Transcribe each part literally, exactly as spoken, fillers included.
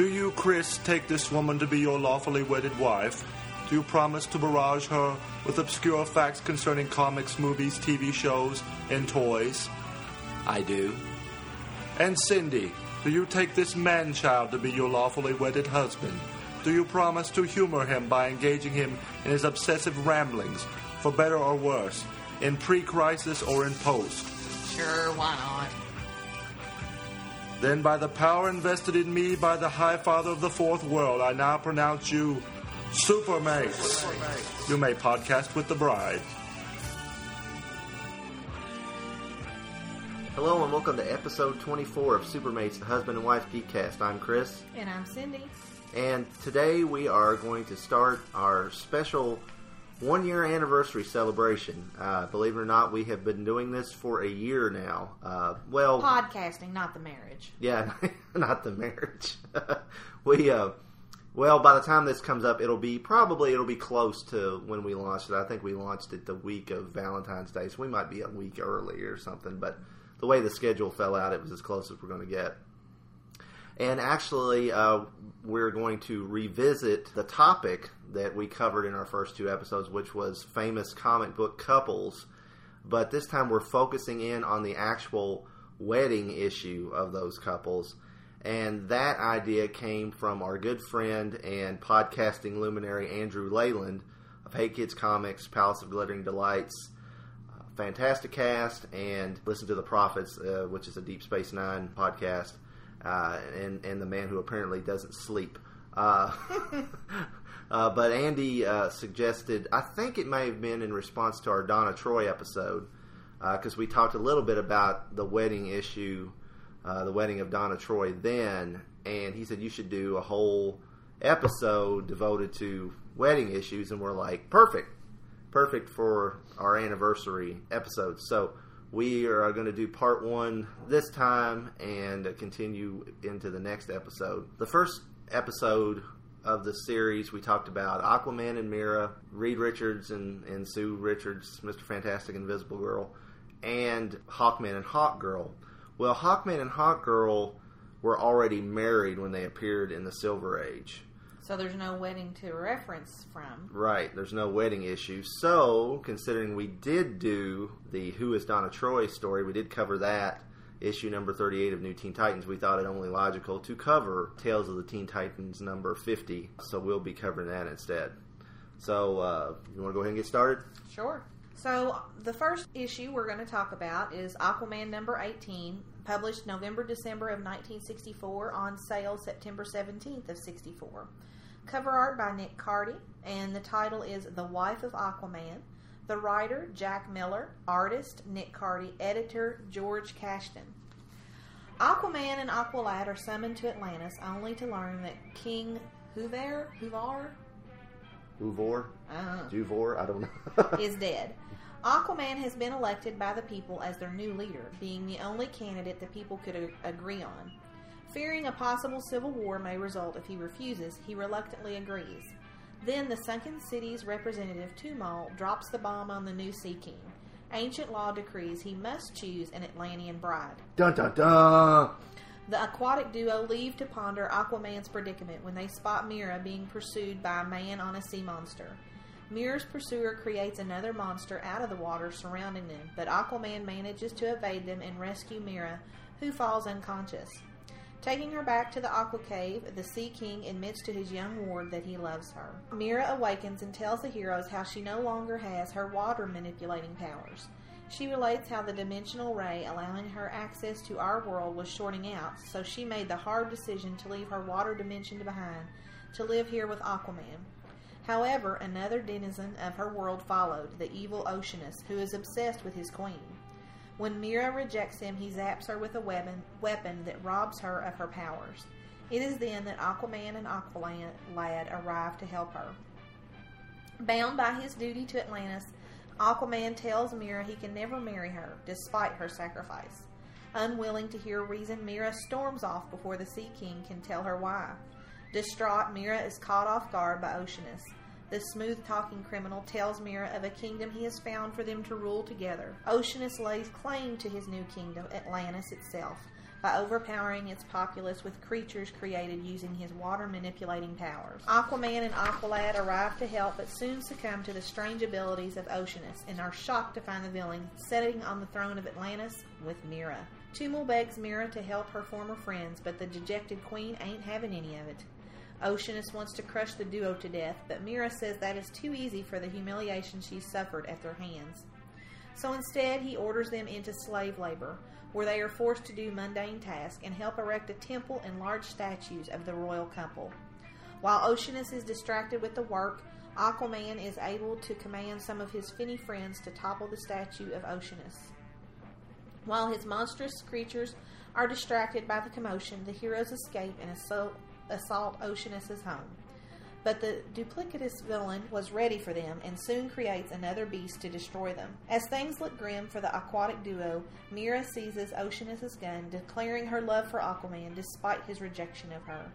Do you, Chris, take this woman to be your lawfully wedded wife? Do you promise to barrage her with obscure facts concerning comics, movies, T V shows, and toys? I do. And Cindy, do you take this man-child to be your lawfully wedded husband? Do you promise to humor him by engaging him in his obsessive ramblings, for better or worse, in pre-crisis or in post? Sure, why not? Then by the power invested in me by the High Father of the Fourth World, I now pronounce you Supermates. Supermates. You may podcast with the bride. Hello and welcome to episode twenty-four of Supermates, Husband and Wife Geekcast. I'm Chris. And I'm Cindy. And today we are going to start our special one-year anniversary celebration. Uh, believe it or not, we have been doing this for a year now. Uh, well, podcasting, not the marriage. Yeah, not the marriage. we, uh, well, by the time this comes up, it'll be probably it'll be close to when we launched it. I think we launched it the week of Valentine's Day, so we might be a week early or something. But the way the schedule fell out, it was as close as we're going to get. And actually, uh, we're going to revisit the topic that we covered in our first two episodes, which was famous comic book couples. But this time we're focusing in on the actual wedding issue of those couples. And that idea came from our good friend and podcasting luminary Andrew Leyland of Hey Kids Comics, Palace of Glittering Delights, uh, Fantastic Cast, and Listen to the Prophets, uh, which is a Deep Space Nine podcast. Uh, and, and the man who apparently doesn't sleep. Uh, uh, but Andy uh, suggested, I think it may have been in response to our Donna Troy episode, because uh, we talked a little bit about the wedding issue, uh, the wedding of Donna Troy then, and he said you should do a whole episode devoted to wedding issues, and we're like, perfect, perfect for our anniversary episode. So we are going to do part one this time and continue into the next episode. The first episode of the series, we talked about Aquaman and Mera, Reed Richards and, and Sue Richards, Mister Fantastic, Invisible Girl, and Hawkman and Hawkgirl. Well, Hawkman and Hawkgirl were already married when they appeared in the Silver Age. So there's no wedding to reference from. Right, there's no wedding issue. So, considering we did do the Who is Donna Troy story, we did cover that, issue number thirty-eight of New Teen Titans, we thought it only logical to cover Tales of the Teen Titans number fifty. So we'll be covering that instead. So, uh, you want to go ahead and get started? Sure. So, the first issue we're going to talk about is Aquaman number eighteen, published November December of nineteen sixty-four, on sale September seventeenth of sixty-four. Cover art by Nick Cardy, and the title is The Wife of Aquaman. The writer, Jack Miller. Artist, Nick Cardy. Editor, George Cashton. Aquaman and Aqualad are summoned to Atlantis only to learn that King Huvar, Huvar? Huvor? Uh, Duvor? I don't know. is dead. Aquaman has been elected by the people as their new leader, being the only candidate the people could agree on. Fearing a possible civil war may result if he refuses, he reluctantly agrees. Then the sunken city's representative, Tumuul, drops the bomb on the new Sea King. Ancient law decrees he must choose an Atlantean bride. Dun dun dun! The aquatic duo leave to ponder Aquaman's predicament when they spot Mera being pursued by a man on a sea monster. Mira's pursuer creates another monster out of the water surrounding them, but Aquaman manages to evade them and rescue Mera, who falls unconscious. Taking her back to the Aqua Cave, the Sea King admits to his young ward that he loves her. Mera awakens and tells the heroes how she no longer has her water manipulating powers. She relates how the dimensional ray allowing her access to our world was shorting out, so she made the hard decision to leave her water dimension behind to live here with Aquaman. However, another denizen of her world followed, the evil Oceanus, who is obsessed with his queen. When Mera rejects him, he zaps her with a weapon, weapon that robs her of her powers. It is then that Aquaman and Aqualad arrive to help her. Bound by his duty to Atlantis, Aquaman tells Mera he can never marry her, despite her sacrifice. Unwilling to hear reason, Mera storms off before the Sea King can tell her why. Distraught, Mera is caught off guard by Oceanus. The smooth-talking criminal tells Mera of a kingdom he has found for them to rule together. Oceanus lays claim to his new kingdom, Atlantis itself, by overpowering its populace with creatures created using his water-manipulating powers. Aquaman and Aqualad arrive to help, but soon succumb to the strange abilities of Oceanus and are shocked to find the villain sitting on the throne of Atlantis with Mera. Tumuul begs Mera to help her former friends, but the dejected queen ain't having any of it. Oceanus wants to crush the duo to death, but Mera says that is too easy for the humiliation she's suffered at their hands. So instead, he orders them into slave labor, where they are forced to do mundane tasks and help erect a temple and large statues of the royal couple. While Oceanus is distracted with the work, Aquaman is able to command some of his finny friends to topple the statue of Oceanus. While his monstrous creatures are distracted by the commotion, the heroes escape and assault, assault Oceanus's home. But the duplicitous villain was ready for them and soon creates another beast to destroy them. As things look grim for the aquatic duo, Mera seizes Oceanus's gun, declaring her love for Aquaman despite his rejection of her.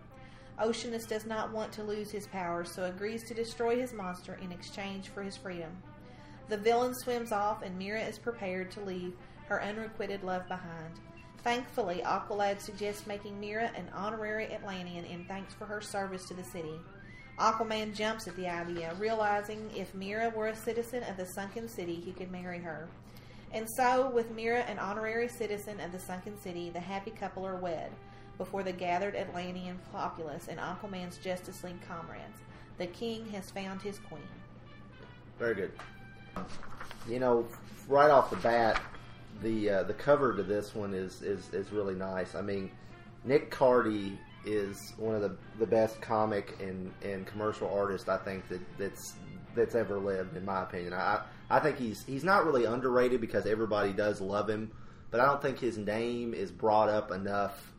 Oceanus does not want to lose his powers, so agrees to destroy his monster in exchange for his freedom. The villain swims off and Mera is prepared to leave her unrequited love behind. Thankfully, Aqualad suggests making Mera an honorary Atlantean in thanks for her service to the city. Aquaman jumps at the idea, realizing if Mera were a citizen of the sunken city, he could marry her. And so, with Mera an honorary citizen of the sunken city, the happy couple are wed, before the gathered Atlantean populace and Aquaman's Justice League comrades. The king has found his queen. Very good. You know, right off the bat, the uh, the cover to this one is, is, is really nice. I mean, Nick Cardy is one of the the best comic and, and commercial artists I think that, that's that's ever lived, in my opinion. I I think he's he's not really underrated because everybody does love him, but I don't think his name is brought up enough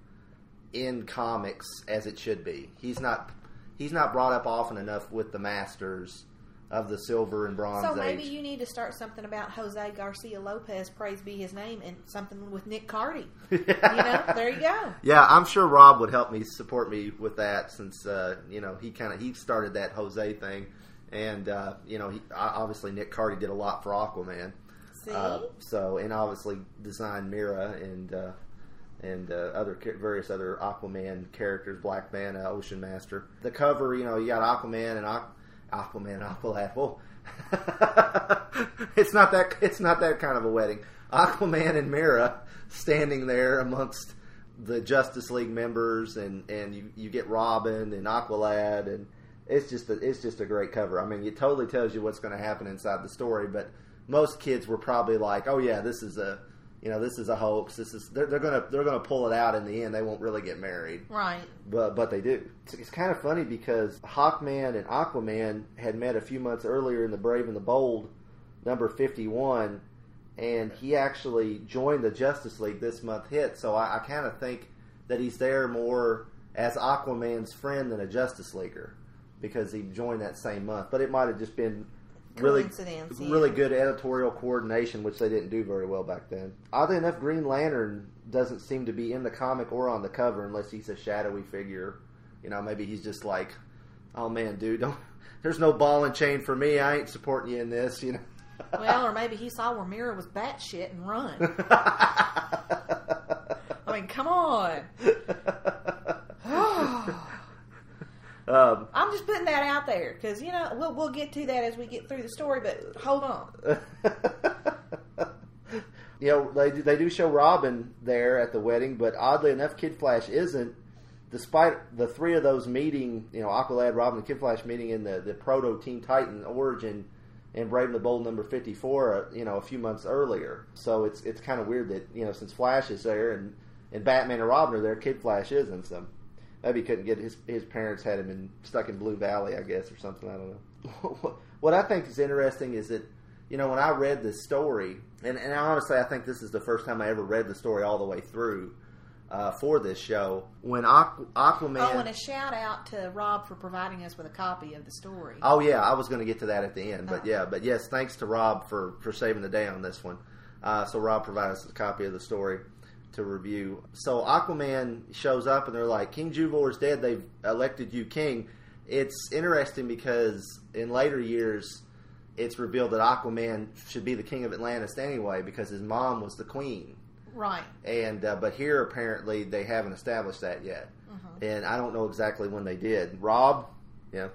in comics as it should be. He's not he's not brought up often enough with the masters of the Silver and Bronze Age. So maybe you need to start something about Jose Garcia Lopez, praise be his name, and something with Nick Cardy. You know, there you go. Yeah, I'm sure Rob would help me support me with that, since uh, you know, he kind of he started that Jose thing, and uh, you know, he, obviously Nick Cardy did a lot for Aquaman. See, uh, so and obviously designed Mera and uh, and uh, other various other Aquaman characters, Black Manta, Ocean Master. The cover, you know, you got Aquaman and Aquaman. Aquaman, Aqualad. Well, it's not that it's not that kind of a wedding. Aquaman and Mera standing there amongst the Justice League members, and, and you, you get Robin and Aqualad, and it's just a, it's just a great cover. I mean, it totally tells you what's going to happen inside the story. But most kids were probably like, "Oh yeah, this is a you know this is a hoax. This is they're, they're gonna they're gonna pull it out in the end. They won't really get married." Right. But but they do. It's, it's kind of funny because Hawkman and Aquaman had met a few months earlier in the Brave and the Bold, number fifty-one, and he actually joined the Justice League this month hit. So I, I kind of think that he's there more as Aquaman's friend than a Justice Leaguer because he joined that same month. But it might have just been really, really good editorial coordination, which they didn't do very well back then. Oddly enough, Green Lantern doesn't seem to be in the comic or on the cover unless he's a shadowy figure. You know, maybe he's just like, "Oh man, dude, don't, there's no ball and chain for me. I ain't supporting you in this." You know. Well, or maybe he saw where Mera was batshit and run. I mean, come on. Um, I'm just putting that out there because, you know, we'll, we'll get to that as we get through the story, but hold on. You know, they, they do show Robin there at the wedding, but oddly enough, Kid Flash isn't, despite the three of those meeting, you know, Aqualad, Robin, and Kid Flash meeting in the, the proto Teen Titan origin and Brave and the Bold number fifty-four, uh, you know, a few months earlier. So it's it's kind of weird that, you know, since Flash is there and, and Batman and Robin are there, Kid Flash isn't, so... Maybe he couldn't get his his parents had him in, stuck in Blue Valley, I guess, or something. I don't know. What I think is interesting is that, you know, when I read this story, and, and honestly, I think this is the first time I ever read the story all the way through uh, for this show. When Aqu- Aquaman... Oh, and a shout out to Rob for providing us with a copy of the story. Oh, yeah. I was going to get to that at the end. But, oh. yeah. But, yes, thanks to Rob for, for saving the day on this one. Uh, so, Rob provided us a copy of the story to review. So Aquaman shows up and they're like, "King Juvor's is dead. They've elected you king." It's interesting because in later years, it's revealed that Aquaman should be the king of Atlantis anyway because his mom was the queen. Right. And uh, but here apparently they haven't established that yet. Uh-huh. And I don't know exactly when they did. Rob, yeah,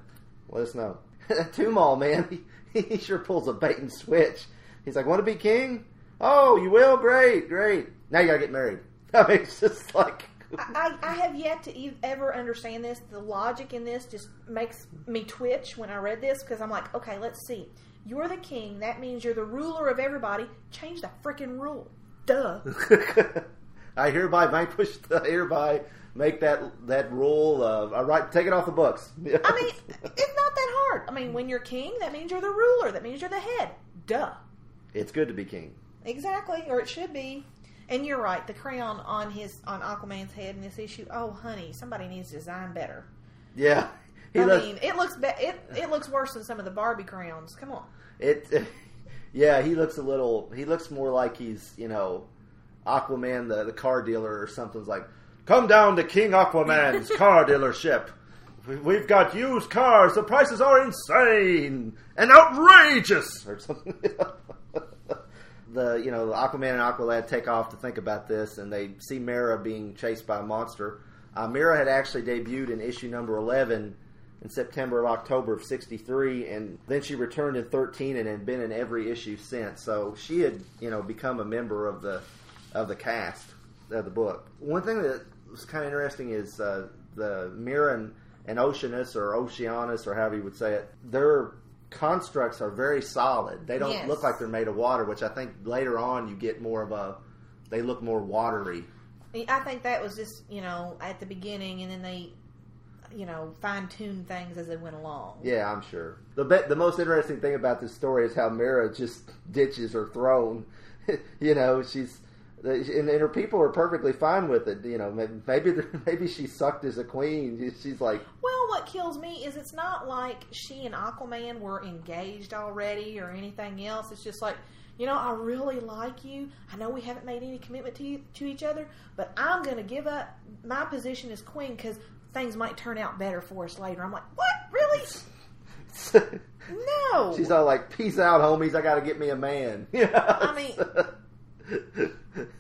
let us know. Tumuul, man, he, he sure pulls a bait and switch. He's like, want to be king? Oh, you will? Great, great. Now you got to get married. I mean, it's just like... I, I have yet to e- ever understand this. The logic in this just makes me twitch when I read this, because I'm like, okay, let's see. You're the king. That means you're the ruler of everybody. Change the freaking rule. Duh. I hereby make push. The, hereby make that that rule of. I write. Take it off the books. I mean, it's not that hard. I mean, when you're king, that means you're the ruler. That means you're the head. Duh. It's good to be king. Exactly, or it should be. And you're right. The crown on his on Aquaman's head in this issue. Oh, honey, somebody needs to design better. Yeah, he I looks, mean, it looks be- it it looks worse than some of the Barbie crowns. Come on. It, it, yeah, he looks a little. He looks more like he's you know, Aquaman the the car dealer or something's like. Come down to King Aquaman's car dealership. We've got used cars. The prices are insane and outrageous, or something. The, you know, Aquaman and Aqualad take off to think about this, and they see Mera being chased by a monster. Uh, Mera had actually debuted in issue number eleven in September and October of sixty-three, and then she returned in thirteen and had been in every issue since. So she had, you know, become a member of the of the cast of the book. One thing that was kind of interesting is uh, the Mera and, and Oceanus, or Oceanus, or however you would say it, they're... constructs are very solid. They don't yes. look like they're made of water, which I think later on you get more of a... They look more watery. I think that was just, you know, at the beginning, and then they, you know, fine-tuned things as they went along. Yeah, I'm sure. The be- the most interesting thing about this story is how Mera just ditches her throne. You know, she's... And her people are perfectly fine with it. You know, maybe maybe she sucked as a queen. She's like... Well, what kills me is it's not like she and Aquaman were engaged already or anything else. It's just like, you know, I really like you. I know we haven't made any commitment to you, to each other, but I'm going to give up my position as queen because things might turn out better for us later. I'm like, what? Really? No. She's all like, peace out, homies. I got to get me a man. I mean...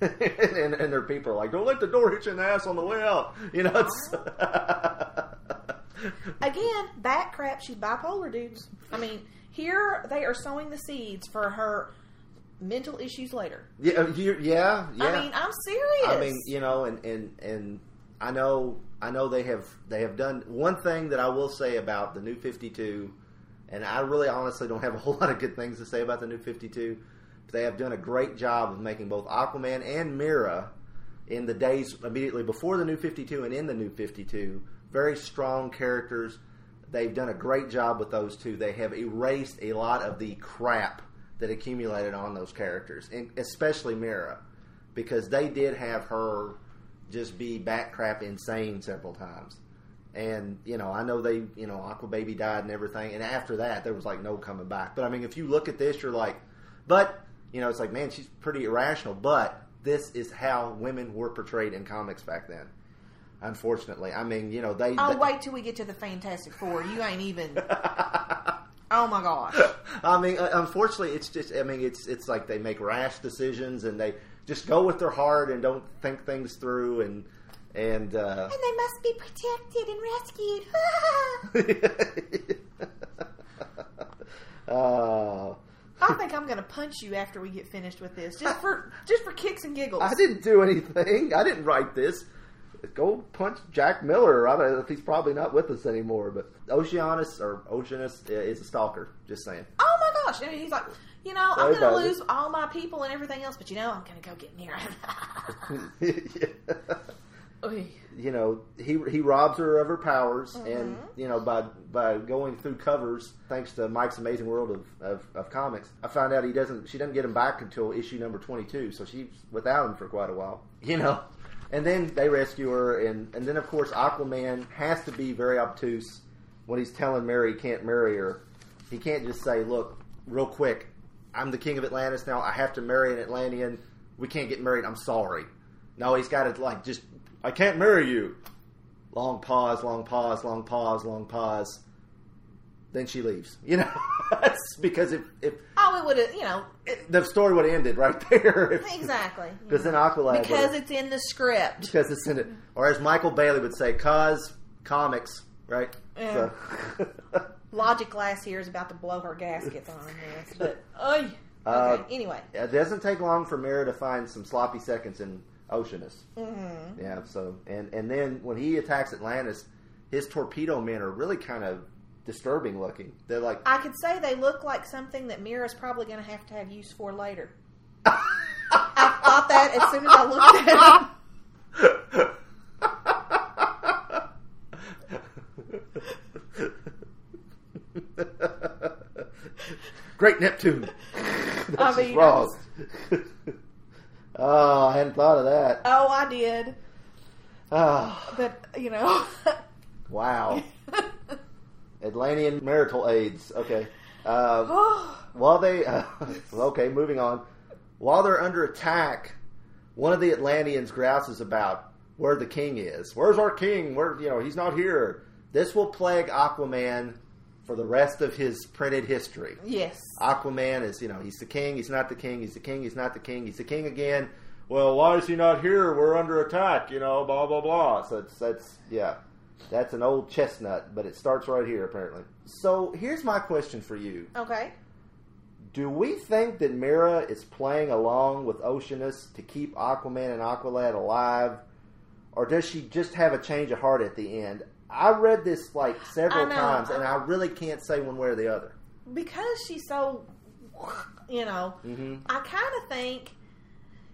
and, and their people are like, don't let the door hit you in the ass on the way out. You know, it's... Again, that crap, she's bipolar, dudes. I mean, here they are sowing the seeds for her mental issues later. Yeah, you, yeah, yeah. I mean, I'm serious. I mean, you know, and, and, and I know I know they have they have done... One thing that I will say about the New fifty-two, and I really honestly don't have a whole lot of good things to say about the New fifty-two, they have done a great job of making both Aquaman and Mera in the days immediately before the New fifty-two and in the New fifty-two. Very strong characters. They've done a great job with those two. They have erased a lot of the crap that accumulated on those characters, and especially Mera, because they did have her just be bat crap insane several times. And, you know, I know they, you know, Aquababy died and everything, and after that there was like no coming back. But I mean, if you look at this, you're like, but... You know, it's like, man, she's pretty irrational, but this is how women were portrayed in comics back then, unfortunately. I mean, you know, they... I'll they, wait till we get to the Fantastic Four. You ain't even... Oh, my gosh. I mean, unfortunately, it's just... I mean, it's it's like they make rash decisions, and they just go with their heart and don't think things through, and... And, uh, and they must be protected and rescued. Oh... uh, I think I'm going to punch you after we get finished with this, just for just for kicks and giggles. I didn't do anything. I didn't write this. Go punch Jack Miller. I don't know if he's probably not with us anymore, but Oceanus or Oceanus is a stalker. Just saying. Oh my gosh! I mean, he's like, you know, I'm going to lose all my people and everything else, but you know, I'm going to go get near him. Yeah. You know, he he robs her of her powers, mm-hmm. and you know, by by going through covers, thanks to Mike's Amazing World of, of, of Comics, I found out he doesn't. She doesn't get him back until issue number twenty-two, so she's without him for quite a while. You know, and then they rescue her, and, and then of course Aquaman has to be very obtuse when he's telling Mera he can't marry her. He can't just say, "Look, real quick, I'm the king of Atlantis now. I have to marry an Atlantean. We can't get married. I'm sorry." No, he's got to like just. I can't marry you. Long pause, long pause, long pause, long pause. then she leaves. You know, because if, if oh, it would have, you know, it, the story would have ended right there. If, exactly. Because then Aqualad because it's in the script. Because it's in it, or as Michael Bailey would say, "Cause comics, right?" Yeah. So. Logic class here is about to blow her gaskets on this, but oy. Uh, okay. Anyway, it doesn't take long for Mera to find some sloppy seconds in Oceanus. Mm-hmm. Yeah. So and and then when he attacks Atlantis, his torpedo men are really kind of disturbing looking. They're like, I could say they look like something that Mera's probably going to have to have use for later. I thought that as soon as I looked at them. Great Neptune. That's I mean, wrong. I was... oh, I hadn't thought of that. Oh, I did. Oh. But, you know. Wow. Atlantean marital aids. Okay. Uh, while they... Uh, okay, moving on. While they're under attack, one of the Atlanteans grouses about where the king is. Where's our king? Where, you know, he's not here. This will plague Aquaman for the rest of his printed history. Yes. Aquaman is, you know, he's the king, he's not the king, he's the king, he's not the king, he's the king again. Well, why is he not here? We're under attack, you know, blah, blah, blah. So it's, that's, yeah, that's an old chestnut, but it starts right here, apparently. So here's my question for you. Okay. Do we think that Mera is playing along with Oceanus to keep Aquaman and Aqualad alive? Or does she just have a change of heart at the end? I read this like several times, and I really can't say one way or the other. Because she's so, you know, mm-hmm. I kind of think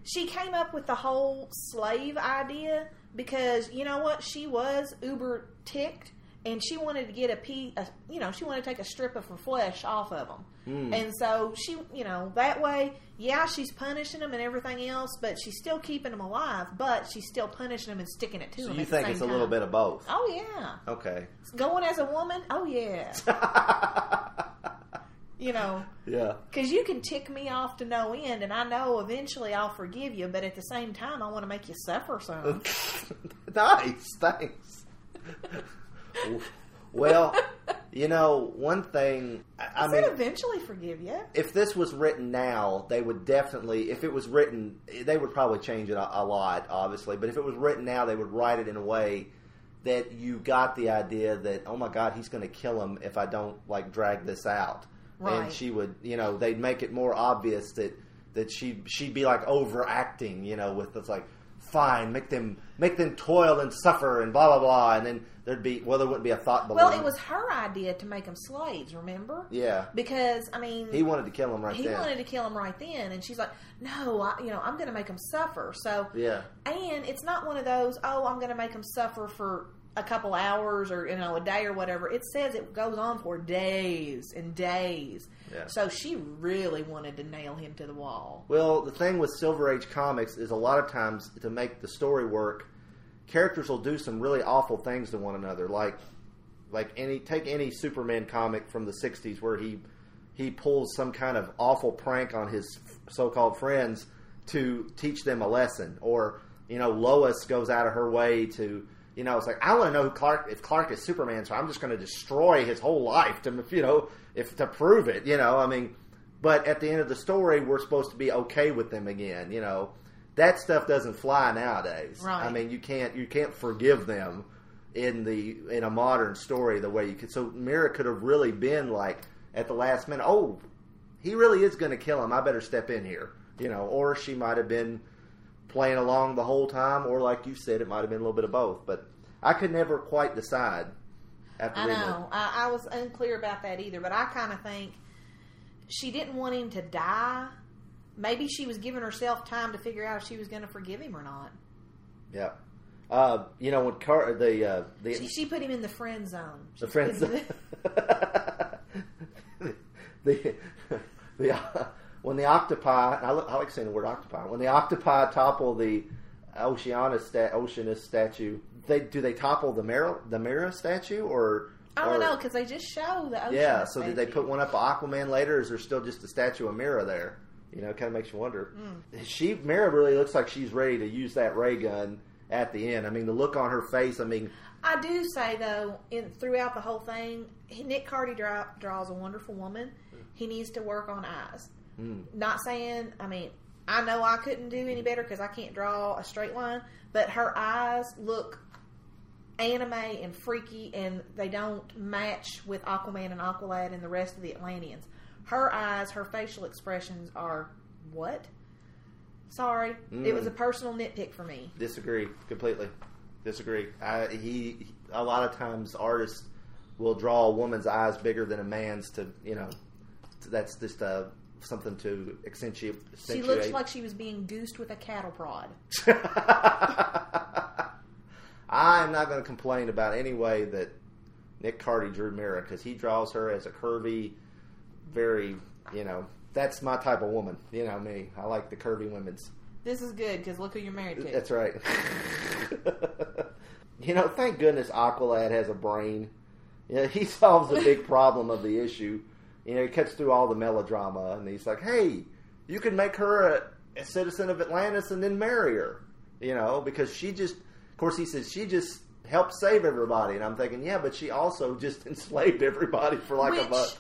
she came up with the whole slave idea because, you know what, she was uber ticked, and she wanted to get a piece, a, you know, she wanted to take a strip of her flesh off of them. Mm. And so she, you know, that way, yeah, she's punishing them and everything else, but she's still keeping them alive, but she's still punishing them and sticking it to so them. So you at think the same it's a time. Little bit of both? Oh, yeah. Okay. Going as a woman? Oh, yeah. You know? Yeah. Because you can tick me off to no end, and I know eventually I'll forgive you, but at the same time, I want to make you suffer some. Nice. Thanks. Well, you know, one thing... I, I mean, eventually forgive you. If this was written now, they would definitely... If it was written, they would probably change it a, a lot, obviously. But if it was written now, they would write it in a way that you got the idea that, oh my God, he's going to kill him if I don't, like, drag this out. Right. And she would, you know, they'd make it more obvious that, that she, she'd be, like, overacting, you know, with it's like, fine, make them make them toil and suffer and blah, blah, blah, and then... There'd be, well, there wouldn't be a thought balloon. Well, it was her idea to make them slaves, remember? Yeah. Because, I mean... He wanted to kill them right he then. He wanted to kill them right then. And she's like, no, I, you know, I'm going to make them suffer. So, yeah. And it's not one of those, oh, I'm going to make them suffer for a couple hours or, you know, a day or whatever. It says it goes on for days and days. Yeah. So she really wanted to nail him to the wall. Well, the thing with Silver Age comics is a lot of times to make the story work... Characters will do some really awful things to one another, like, like any take any Superman comic from the sixties where he he pulls some kind of awful prank on his so-called friends to teach them a lesson, or you know Lois goes out of her way to you know it's like I want to know who Clark if Clark is Superman, so I'm just going to destroy his whole life to you know if to prove it, you know I mean, but at the end of the story we're supposed to be okay with them again, you know. That stuff doesn't fly nowadays. Right. I mean, you can't you can't forgive them in the in a modern story the way you could. So Mera could have really been like at the last minute, oh, he really is going to kill him. I better step in here, you know. Or she might have been playing along the whole time, or like you said, it might have been a little bit of both. But I could never quite decide. After I know I, I was unclear about that either, but I kind of think she didn't want him to die. Maybe she was giving herself time to figure out if she was going to forgive him or not. Yeah. Uh, you know, when Car- the... Uh, the she, she put him in the friend zone. She the friend zone. The, the, the, uh, when the octopi... I, I like saying the word octopi. When the octopi topple the Oceanus, sta- Oceanus statue, they do they topple the Mera, the Mera statue or... I don't or, know, because they just show the Oceanus Yeah, so statue. Did they put one up of Aquaman later, or is there still just a statue of Mera there? You know, it kind of makes you wonder. Mm. She, Mera really looks like she's ready to use that ray gun at the end. I mean, the look on her face, I mean... I do say, though, in throughout the whole thing, Nick Cardy draw, draws a wonderful woman. He needs to work on eyes. Mm. Not saying, I mean, I know I couldn't do any better because I can't draw a straight line, but her eyes look anime and freaky, and they don't match with Aquaman and Aqualad and the rest of the Atlanteans. Her eyes, her facial expressions are what? Sorry. Mm. It was a personal nitpick for me. Disagree. Completely. Disagree. I, he, a lot of times artists will draw a woman's eyes bigger than a man's to, you know, that's just a... something to accentuate. She looks like she was being goosed with a cattle prod. I'm not going to complain about any way that Nick Cardy drew Mera, because he draws her as a curvy, very, you know, that's my type of woman. You know me. I like the curvy women's. This is good, because look who you're married to. That's right. You know, thank goodness Aqualad has a brain. You know, he solves a big problem of the issue. You know, he cuts through all the melodrama, and he's like, hey, you can make her a, a citizen of Atlantis and then marry her, you know, because she just, of course he says, she just helped save everybody. And I'm thinking, yeah, but she also just enslaved everybody for like Which, a month.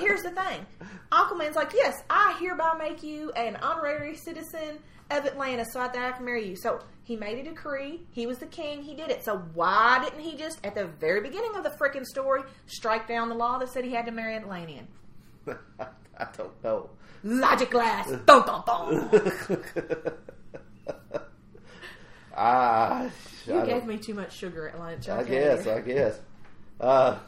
Here's the thing. Aquaman's like, yes, I hereby make you an honorary citizen of Atlantis so that I can marry you. So he made a decree. He was the king. He did it. So why didn't he just, at the very beginning of the frickin' story, strike down the law that said he had to marry an Atlantean? I don't know. Logic glass. Boom, boom, boom. Ah, you gave me too much sugar at lunch. I, I guess. I guess. Uh,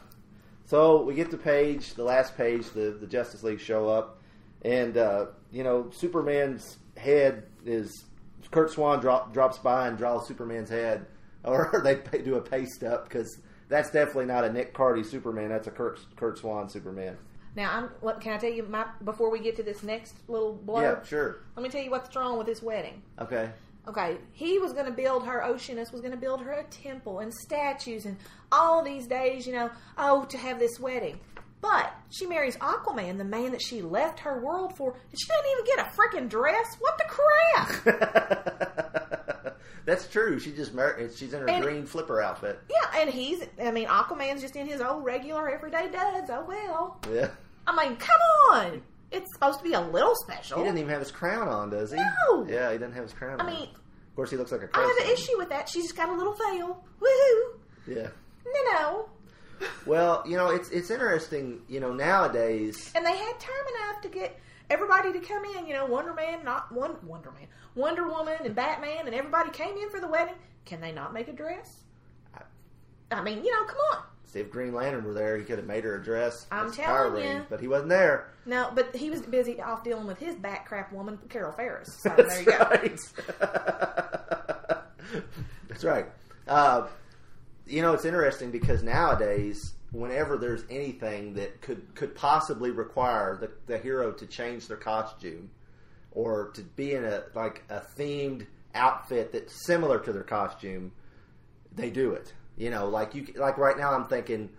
so we get to page, the last page. The, the Justice League show up, and uh, you know, Superman's head is. Kurt Swan drop, drops by and draws Superman's head, or they pay, do a paste up, because that's definitely not a Nick Cardy Superman. That's a Kurt, Kurt Swan Superman. Now, I'm, can I tell you my before we get to this next little blurb? Yeah, sure. Let me tell you what's wrong with this wedding. Okay. Okay. He was going to build her, Oceanus was going to build her a temple and statues and all these days, you know, oh, to have this wedding. But she marries Aquaman, the man that she left her world for, and she doesn't even get a freaking dress. What the crap? That's true. She just married. She's in her and, green flipper outfit. Yeah, and he's. I mean, Aquaman's just in his old regular everyday duds. Oh well. Yeah. I mean, come on. It's supposed to be a little special. He doesn't even have his crown on, does he? No. Yeah, he doesn't have his crown on. I mean, of course, he looks like a. Person. I have an issue with that. She's just got a little veil. Woohoo. Yeah. No, no. Well, you know, it's it's interesting, you know, nowadays. And they had time enough to get everybody to come in, you know, Wonder Man, not one Wonder Man, Wonder Woman and Batman, and everybody came in for the wedding. Can they not make a dress? I, I mean, you know, come on. See, if Green Lantern were there, he could have made her a dress. I'm telling you. Ring, but he wasn't there. No, but he was busy off dealing with his bat crap woman, Carol Ferris. So That's there you right. go. That's right. Uh You know, it's interesting because nowadays, whenever there's anything that could, could possibly require the, the hero to change their costume or to be in a like a themed outfit that's similar to their costume, they do it. You know, like you like right now, I'm thinking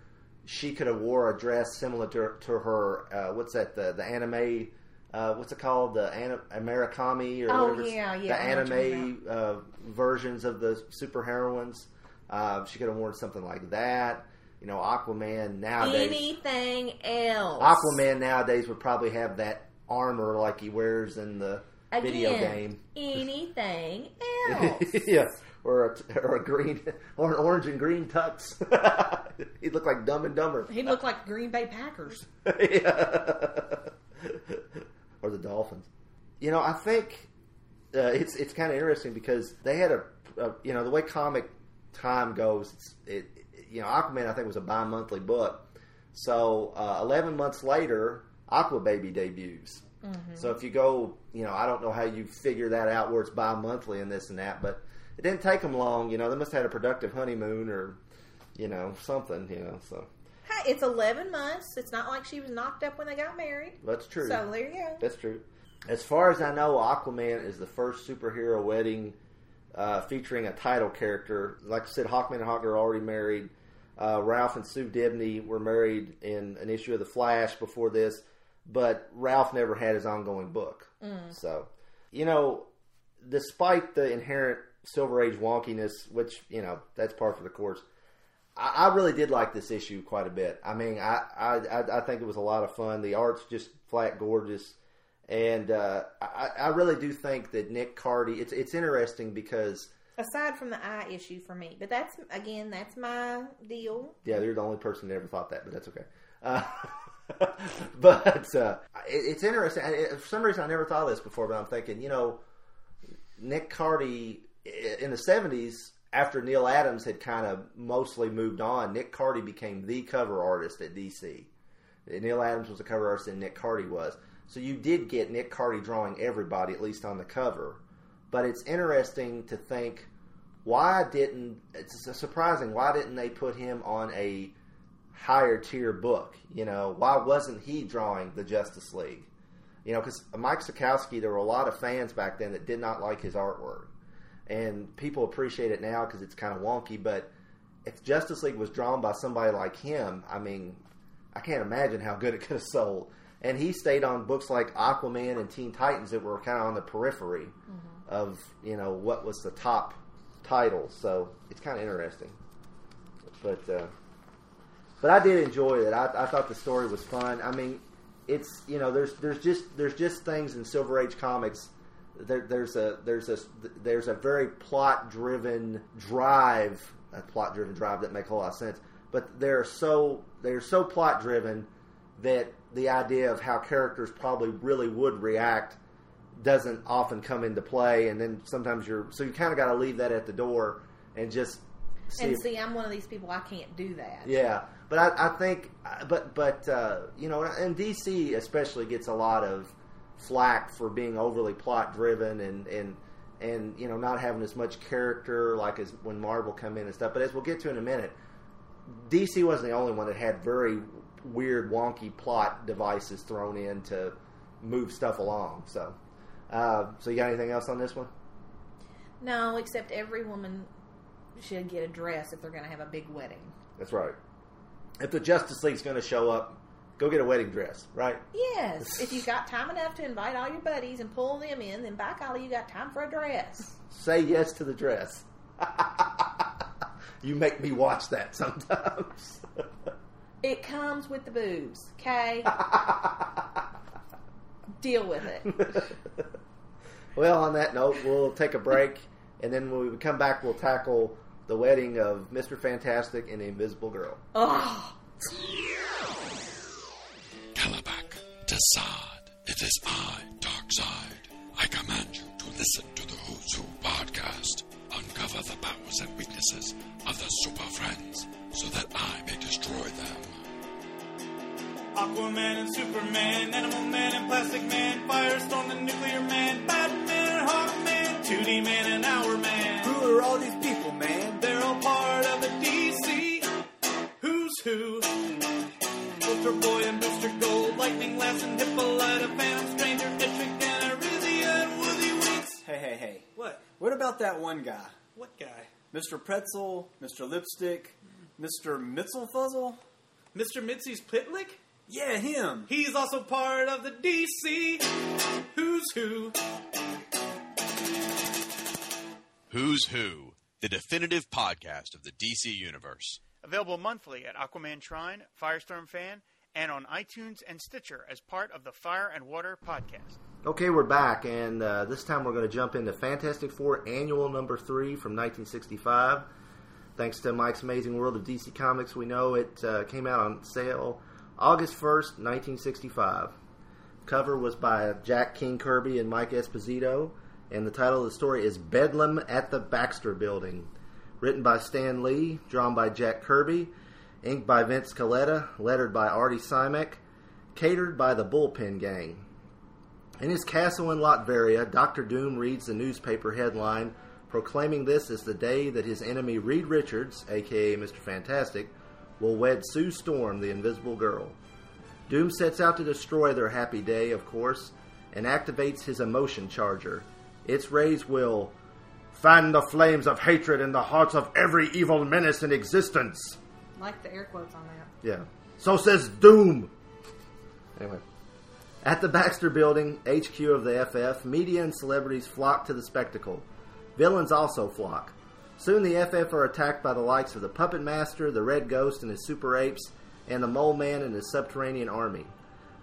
she could have wore a dress similar to to her. Uh, what's that? The the anime. Uh, what's it called? The anim- Amerikami or oh, whatever. Yeah, yeah, the anime uh, versions of the superheroines. Uh, she could have worn something like that. You know, Aquaman nowadays... Anything else. Aquaman nowadays would probably have that armor like he wears in the Again, video game. Anything else. Yeah. Or a, or a green... Or an orange and green tux. He'd look like Dumb and Dumber. He'd look like Green Bay Packers. Yeah. Or the Dolphins. You know, I think uh, it's it's kind of interesting because they had a, a... You know, the way comic... time goes, it's, it, you know, Aquaman I think was a bi-monthly book, so uh, eleven months later Aquababy debuts. Mm-hmm. So if you go, you know, I don't know how you figure that out where it's bi-monthly and this and that, but it didn't take them long. You know, they must have had a productive honeymoon or, you know, something, you know. So hey, it's eleven months. It's not like she was knocked up when they got married. That's true. So there you go. That's true. As far as I know, Aquaman is the first superhero wedding Uh, featuring a title character. Like I said, Hawkman and Hawkgirl are already married. Uh, Ralph and Sue Dibney were married in an issue of The Flash before this, but Ralph never had his ongoing book. Mm. So, you know, despite the inherent Silver Age wonkiness, which, you know, that's par for the course, I, I really did like this issue quite a bit. I mean, I, I, I think it was a lot of fun. The art's just flat gorgeous. And uh, I, I really do think that Nick Cardy, it's, it's interesting because... Aside from the eye issue for me. But that's, again, that's my deal. Yeah, you're the only person that ever thought that, but that's okay. Uh, but uh, it, it's interesting. I, for some reason, I never thought of this before, but I'm thinking, you know, Nick Cardy, in the seventies, after Neil Adams had kind of mostly moved on, Nick Cardy became the cover artist at D C. Neil Adams was the cover artist and Nick Cardy was. So you did get Nick Cardy drawing everybody, at least on the cover. But it's interesting to think, why didn't, it's surprising, why didn't they put him on a higher tier book? You know, why wasn't he drawing the Justice League? You know, because Mike Sikowski, there were a lot of fans back then that did not like his artwork. And people appreciate it now because it's kind of wonky. But if Justice League was drawn by somebody like him, I mean, I can't imagine how good it could have sold. And he stayed on books like Aquaman and Teen Titans that were kind of on the periphery mm-hmm. of, you know, what was the top title. So it's kind of interesting. But uh, but I did enjoy it. I, I thought the story was fun. I mean, it's, you know, there's there's just there's just things in Silver Age comics. There, there's a there's a there's a very plot driven drive, a plot driven drive that makes a whole lot of sense. But they're so they're so plot driven that the idea of how characters probably really would react doesn't often come into play, and then sometimes you're... So you kind of got to leave that at the door and just... See and if, see, I'm one of these people, I can't do that. Yeah, but I, I think... But, but uh, you know, and D C especially gets a lot of flack for being overly plot-driven and, and, and, you know, not having as much character, like as when Marvel come in and stuff. But as we'll get to in a minute, D C wasn't the only one that had very... weird, wonky plot devices thrown in to move stuff along. So, uh, so you got anything else on this one? No, except every woman should get a dress if they're going to have a big wedding. That's right. If the Justice League's going to show up, go get a wedding dress, right? Yes. If you got time enough to invite all your buddies and pull them in, then by golly, you got time for a dress. Say yes to the dress. You make me watch that sometimes. It comes with the boobs, okay? Deal with it. Well, on that note, we'll take a break, and then when we come back, we'll tackle the wedding of Mister Fantastic and the Invisible Girl. Oh. Kalabak, Tassad, it is I, Darkseid. I command you to listen to the Who's Who podcast. Uncover the powers and weaknesses of the Super Friends so that I may destroy them. Aquaman and Superman, Animal Man and Plastic Man, Firestorm and Nuclear Man, Batman and Hawkman, two D Man and Our Man. Who are all these people, man? They're all part of the D C Who's Who. Ultra Boy and Booster Gold, Lightning Lass and Hippolyta, Phantom Stranger, Etrick and Arisia and Woolly Winks. Hey, hey, hey. What? What about that one guy? What guy? Mister Pretzel, Mister Lipstick, Mister Mitzelfuzzle? Mister Mitzi's Pitlick? Yeah, him. He's also part of the D C Who's Who. Who's Who, the definitive podcast of the D C Universe. Available monthly at Aquaman Shrine, Firestorm Fan, and on iTunes and Stitcher as part of the Fire and Water podcast. Okay, we're back, and uh, this time we're going to jump into Fantastic Four Annual Number three from nineteen sixty-five. Thanks to Mike's Amazing World of D C Comics, we know it uh, came out on sale August first, nineteen sixty-five. Cover was by Jack King Kirby and Mike Esposito, and the title of the story is Bedlam at the Baxter Building. Written by Stan Lee, drawn by Jack Kirby, inked by Vince Coletta, lettered by Artie Simek, catered by the Bullpen Gang. In his castle in Latveria, Doctor Doom reads the newspaper headline proclaiming this as the day that his enemy Reed Richards, a k a. Mister Fantastic, will wed Sue Storm, the Invisible Girl. Doom sets out to destroy their happy day, of course, and activates his emotion charger. Its rays will fan the flames of hatred in the hearts of every evil menace in existence. Like the air quotes on that. Yeah. So says Doom. Anyway. At the Baxter Building, H Q of the F F, media and celebrities flock to the spectacle. Villains also flock. Soon the F F are attacked by the likes of the Puppet Master, the Red Ghost and his Super Apes, and the Mole Man and his subterranean army.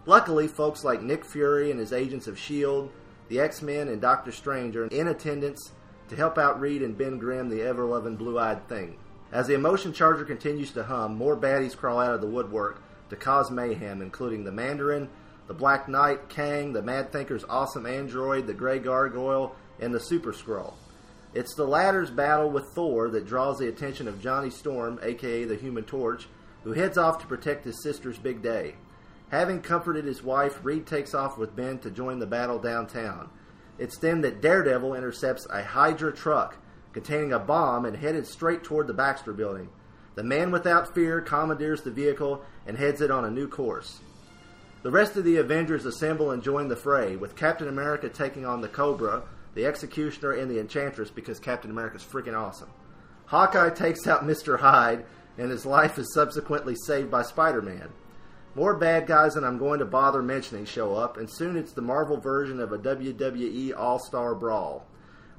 Luckily, folks like Nick Fury and his Agents of S H I E L D, the X-Men and Doctor Strange are in attendance to help out Reed and Ben Grimm, the ever-loving blue-eyed thing. As the emotion charger continues to hum, more baddies crawl out of the woodwork to cause mayhem, including the Mandarin, the Black Knight, Kang, the Mad Thinker's awesome android, the Grey Gargoyle, and the Super Skrull. It's the latter's battle with Thor that draws the attention of Johnny Storm, aka the Human Torch, who heads off to protect his sister's big day. Having comforted his wife, Reed takes off with Ben to join the battle downtown. It's then that Daredevil intercepts a Hydra truck containing a bomb and headed straight toward the Baxter building. The man without fear commandeers the vehicle and heads it on a new course. The rest of the Avengers assemble and join the fray, with Captain America taking on the Cobra, the Executioner, and the Enchantress because Captain America's freaking awesome. Hawkeye takes out Mister Hyde, and his life is subsequently saved by Spider-Man. More bad guys than I'm going to bother mentioning show up, and soon it's the Marvel version of a W W E All-Star Brawl.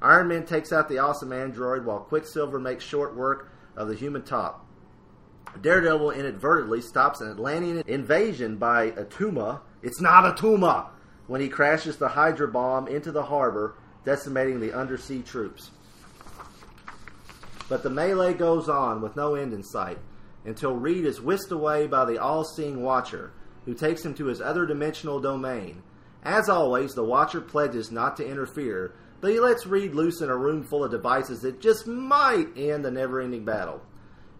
Iron Man takes out the awesome android, while Quicksilver makes short work of the Human Top. Daredevil inadvertently stops an Atlantean invasion by Attuma. It's not Attuma! When he crashes the Hydra bomb into the harbor, decimating the undersea troops. But the melee goes on with no end in sight, until Reed is whisked away by the all-seeing Watcher, who takes him to his other dimensional domain. As always, the Watcher pledges not to interfere, but he lets Reed loose in a room full of devices that just might end the never-ending battle.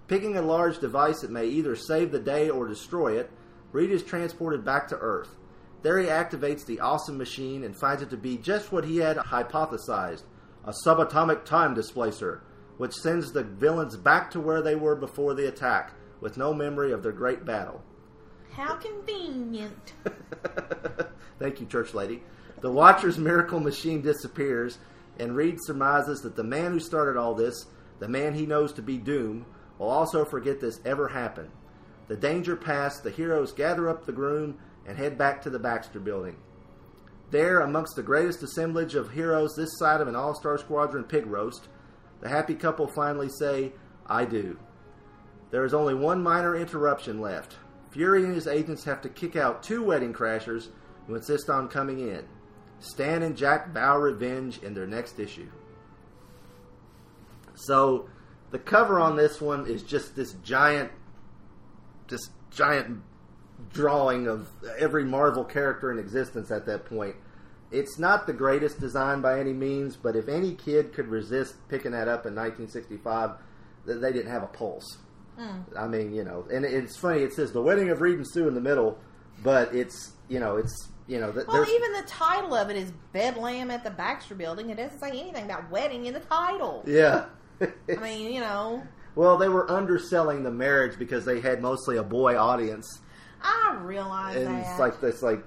Picking a large device that may either save the day or destroy it, Reed is transported back to Earth. There he activates the awesome machine and finds it to be just what he had hypothesized, a subatomic time displacer, which sends the villains back to where they were before the attack, with no memory of their great battle. How convenient. Thank you, church lady. The Watcher's miracle machine disappears, and Reed surmises that the man who started all this, the man he knows to be Doom, will also forget this ever happened. The danger passed, the heroes gather up the groom and head back to the Baxter building. There, amongst the greatest assemblage of heroes this side of an all-star squadron pig roast, the happy couple finally say, "I do." There is only one minor interruption left. Fury and his agents have to kick out two wedding crashers who insist on coming in. Stan and Jack vow revenge in their next issue. So, the cover on this one is just this giant, this giant drawing of every Marvel character in existence at that point. It's not the greatest design by any means, but if any kid could resist picking that up in nineteen sixty-five, they didn't have a pulse. Mm. I mean, you know, and it's funny, it says The Wedding of Reed and Sue in the middle, but it's, you know, it's, you know. Th- well, even the title of it is Bedlam at the Baxter Building. It doesn't say anything about wedding in the title. Yeah. I mean, you know. Well, they were underselling the marriage because they had mostly a boy audience. I realize and that. And it's like, it's like,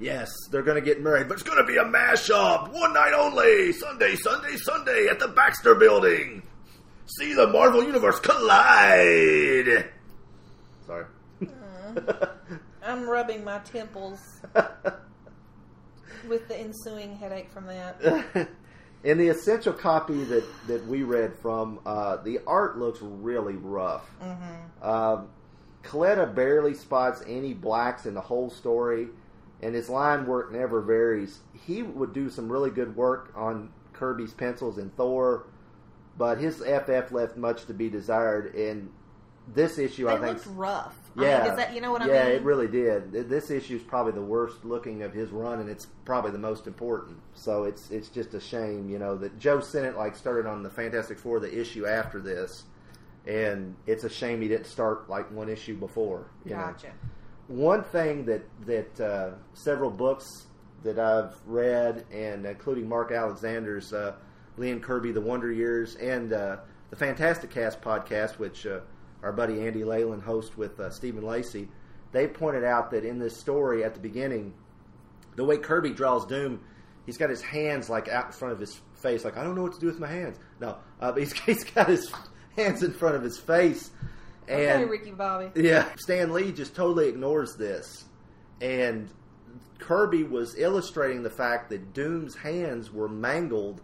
yes, they're going to get married, but it's going to be a mashup. One night only. Sunday, Sunday, Sunday at the Baxter Building. See the Marvel Universe collide. Sorry. Uh, I'm rubbing my temples with the ensuing headache from that. In the essential copy that, that we read from, uh, the art looks really rough. Mm-hmm. Um, Coletta barely spots any blacks in the whole story. And his line work never varies. He would do some really good work on Kirby's pencils and Thor, but his F F left much to be desired. And this issue, it I think, looked rough. Yeah, I mean, is that, you know what I yeah, mean? Yeah, it really did. This issue is probably the worst looking of his run, and it's probably the most important. So it's it's just a shame, you know, that Joe Sennett like started on the Fantastic Four the issue after this, and it's a shame he didn't start like one issue before. You gotcha. Know? One thing that, that uh, several books that I've read, and including Mark Alexander's uh, Lee and Kirby, The Wonder Years, and uh, the Fantastic Cast podcast, which uh, our buddy Andy Leyland hosts with uh, Stephen Lacey, they pointed out that in this story at the beginning, the way Kirby draws Doom, he's got his hands like out in front of his face, like, I don't know what to do with my hands. No, uh, but he's, he's got his hands in front of his face. And, okay, Ricky Bobby. Yeah, Stan Lee just totally ignores this. And Kirby was illustrating the fact that Doom's hands were mangled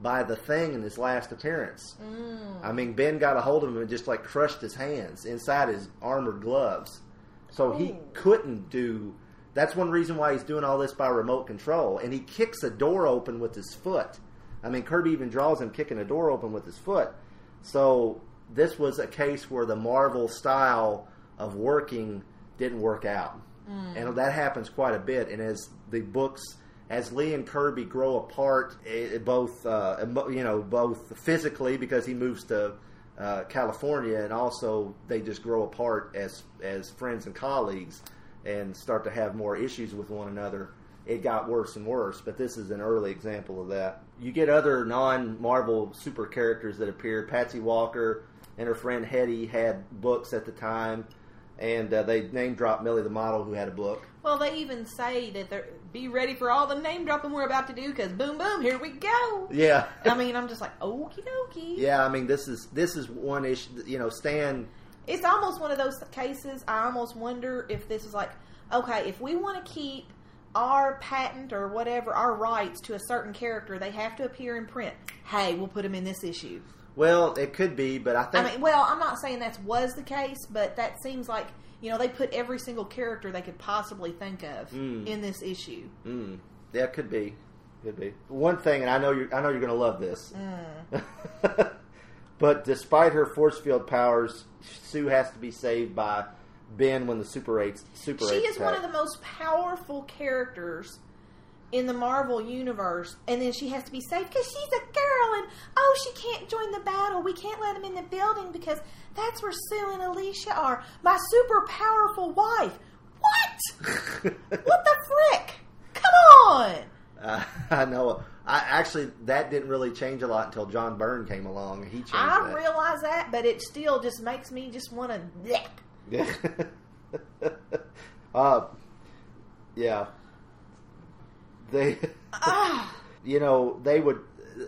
by the Thing in his last appearance. Mm. I mean, Ben got a hold of him and just like crushed his hands inside his armored gloves. So Ooh. He couldn't do... That's one reason why he's doing all this by remote control. And he kicks a door open with his foot. I mean, Kirby even draws him kicking a door open with his foot. So this was a case where the Marvel style of working didn't work out. Mm. And that happens quite a bit. And as the books... As Lee and Kirby grow apart, it, both uh, you know, both physically because he moves to uh, California, and also they just grow apart as as friends and colleagues, and start to have more issues with one another. It got worse and worse, but this is an early example of that. You get other non-Marvel super characters that appear. Patsy Walker and her friend Hetty had books at the time. And uh, they name-dropped Millie the model who had a book. Well, they even say that they're, be ready for all the name-dropping we're about to do, because boom, boom, here we go. Yeah. I mean, I'm just like, okie dokie. Yeah, I mean, this is this is one issue, you know, Stan... It's almost one of those cases, I almost wonder if this is like, okay, if we want to keep our patent or whatever, our rights to a certain character, they have to appear in print. Hey, we'll put them in this issue. Well, it could be, but I think... I mean, well, I'm not saying that was the case, but that seems like, you know, they put every single character they could possibly think of mm. in this issue. Mm. Yeah, it could be. Could be. One thing, and I know you're, I know you're going to love this, mm. but despite her force field powers, Sue has to be saved by Ben when the Super eights Super She is attack. One of the most powerful characters in the Marvel Universe, and then she has to be saved because she's a girl, and oh, she can't join the battle. We can't let them in the building because that's where Sue and Alicia are. My super powerful wife. What? What the frick? Come on! Uh, I know. I actually, that didn't really change a lot until John Byrne came along. He changed I that. realize that, but it still just makes me just want to... Yeah. uh, yeah. They, you know, they would,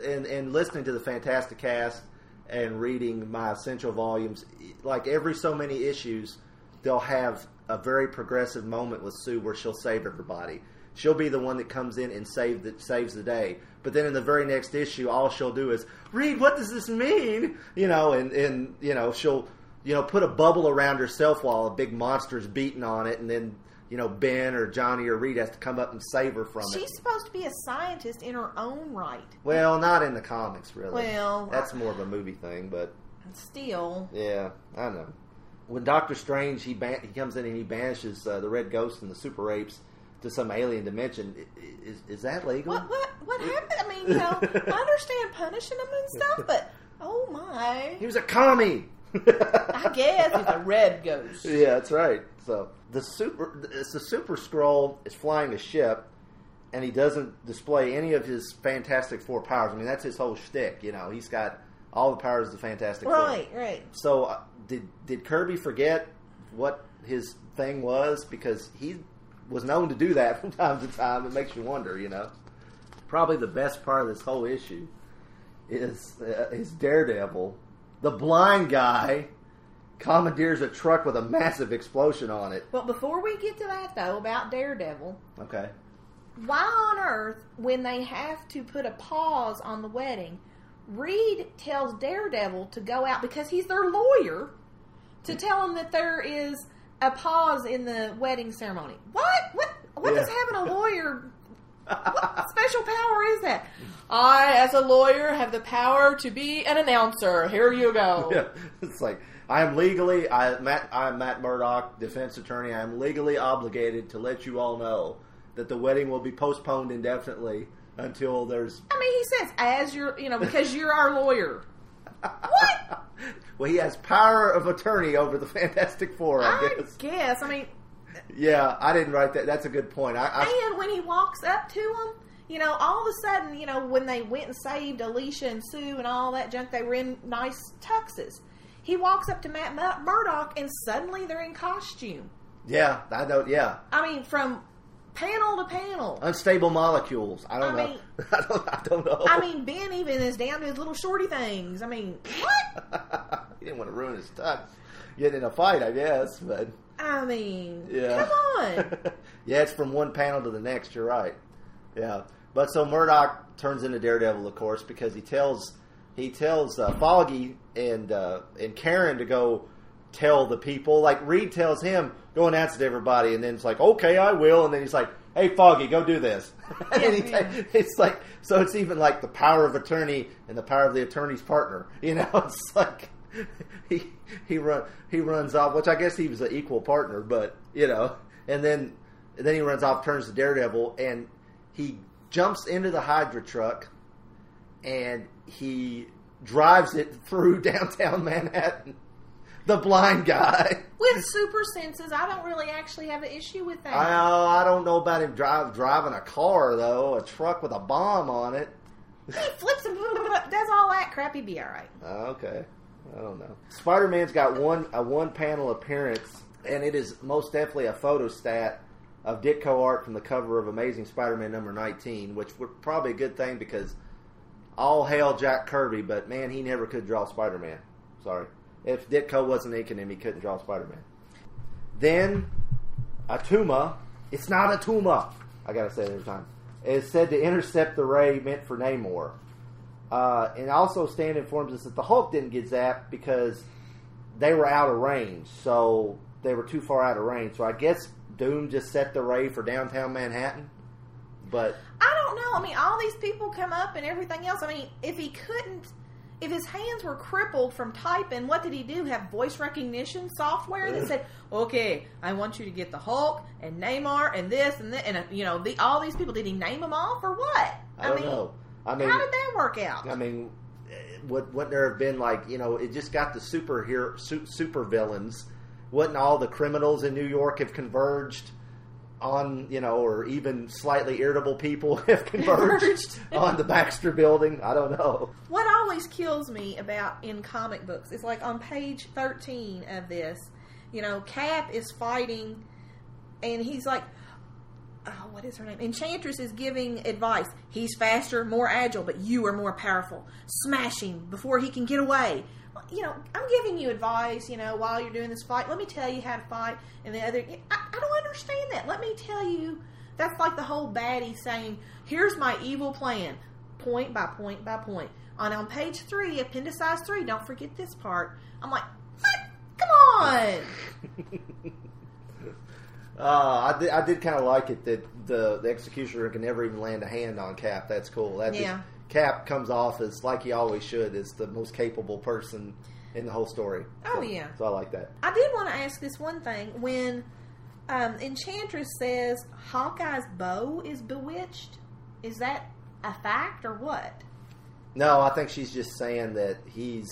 and, and listening to the Fantastic Cast and reading my essential volumes, like every so many issues, they'll have a very progressive moment with Sue where she'll save everybody. She'll be the one that comes in and save the, saves the day. But then in the very next issue, all she'll do is, Reed, what does this mean? You know, and, and you know, she'll, you know, put a bubble around herself while a big monster's beating on it, and then... You know, Ben or Johnny or Reed has to come up and save her from She's it. She's supposed to be a scientist in her own right. Well, not in the comics, really. Well, that's I, more of a movie thing, but still. Yeah, I know. When Doctor Strange he ban- he comes in and he banishes uh, the Red Ghost and the Super Apes to some alien dimension, is is that legal? What what what happened? I mean, you know, I understand punishing them and stuff, but oh my, he was a commie. I guess he's a red ghost. Yeah, that's right. So the super, it's the Super Skrull is flying a ship, and he doesn't display any of his Fantastic Four powers. I mean, that's his whole shtick. You know, he's got all the powers of the Fantastic Four. Right, right. So uh, did did Kirby forget what his thing was? Because he was known to do that from time to time. It makes you wonder, you know. Probably the best part of this whole issue is uh, is Daredevil. The blind guy commandeers a truck with a massive explosion on it. Well, before we get to that, though, about Daredevil. Okay. Why on earth, when they have to put a pause on the wedding, Reed tells Daredevil to go out, because he's their lawyer, to tell him that there is a pause in the wedding ceremony. What? What, what yeah. does having a lawyer... What special power is that? I, as a lawyer, have the power to be an announcer. Here you go. Yeah. It's like, I am legally, I, Matt, I'm Matt Murdock, defense attorney. I am legally obligated to let you all know that the wedding will be postponed indefinitely until there's... I mean, he says, as you're, you know, because you're our lawyer. What? Well, he has power of attorney over the Fantastic Four, I, I guess. guess. I mean... Yeah, I didn't write that. That's a good point. I, I... And when he walks up to them, you know, all of a sudden, you know, when they went and saved Alicia and Sue and all that junk, they were in nice tuxes. He walks up to Matt Mur- Murdock, and suddenly they're in costume. Yeah, I don't, yeah. I mean, from panel to panel. Unstable molecules. I don't I know. Mean, I, don't, I don't know. I mean, Ben even is down to his little shorty things. I mean, what? He didn't want to ruin his tux. Get in a fight, I guess, but... I mean, yeah. Come on. Yeah, it's from one panel to the next, you're right. Yeah. But so Murdoch turns into Daredevil, of course, because he tells he tells uh, Foggy and uh, and Karen to go tell the people. Like Reed tells him, go announce it to everybody, and then it's like, okay, I will. And then he's like, hey, Foggy, go do this. And yeah, then he yeah. ta- it's like, so it's even like the power of attorney and the power of the attorney's partner. You know, it's like he he run he runs off, which I guess he was an equal partner, but you know, and then and then he runs off, turns to Daredevil, and he jumps into the Hydra truck, and he drives it through downtown Manhattan. The blind guy. With super senses, I don't really actually have an issue with that. I, I don't know about him drive, driving a car, though. A truck with a bomb on it. He flips and does all that crap. He'd be all right. Okay. I don't know. Spider-Man's got one a one-panel appearance, and it is most definitely a photostat of Ditko art from the cover of Amazing Spider-Man number nineteen, which was probably a good thing because all hail Jack Kirby, but man, he never could draw Spider-Man. Sorry. If Ditko wasn't inking him, he couldn't draw Spider-Man. Then Attuma, it's not Attuma, I gotta say it every time, is said to intercept the ray meant for Namor. Uh, and also Stan informs us that the Hulk didn't get zapped because they were out of range, so they were too far out of range, so I guess Doom just set the ray for downtown Manhattan. But I don't know. I mean, all these people come up and everything else. I mean, if he couldn't, if his hands were crippled from typing, what did he do? Have voice recognition software that said, okay, I want you to get the Hulk and Namor and this and that, and, you know, the, all these people. Did he name them all or what? I, I don't mean, know. I mean, how did that work out? I mean, would, wouldn't there have been, like, you know, it just got the superhero, su- super villains. Wouldn't all the criminals in New York have converged on, you know, or even slightly irritable people have converged on the Baxter building? I don't know. What always kills me about in comic books is, like, on page thirteen of this, you know, Cap is fighting, and he's like, oh, what is her name? Enchantress is giving advice. He's faster, more agile, but you are more powerful. Smash him before he can get away. You know, I'm giving you advice, you know, while you're doing this fight. Let me tell you how to fight. And the other, I, I don't understand that. Let me tell you, that's like the whole baddie saying, here's my evil plan, point by point by point. On, on page three, appendicitis three, don't forget this part. I'm like, what? Come on. uh, I did, I did kind of like it that the, the executioner can never even land a hand on Cap. That's cool. That's yeah. Just, Cap comes off as, like he always should, as the most capable person in the whole story. Oh, so, yeah. So I like that. I did want to ask this one thing. When um, Enchantress says Hawkeye's bow is bewitched, is that a fact or what? No, I think she's just saying that he's,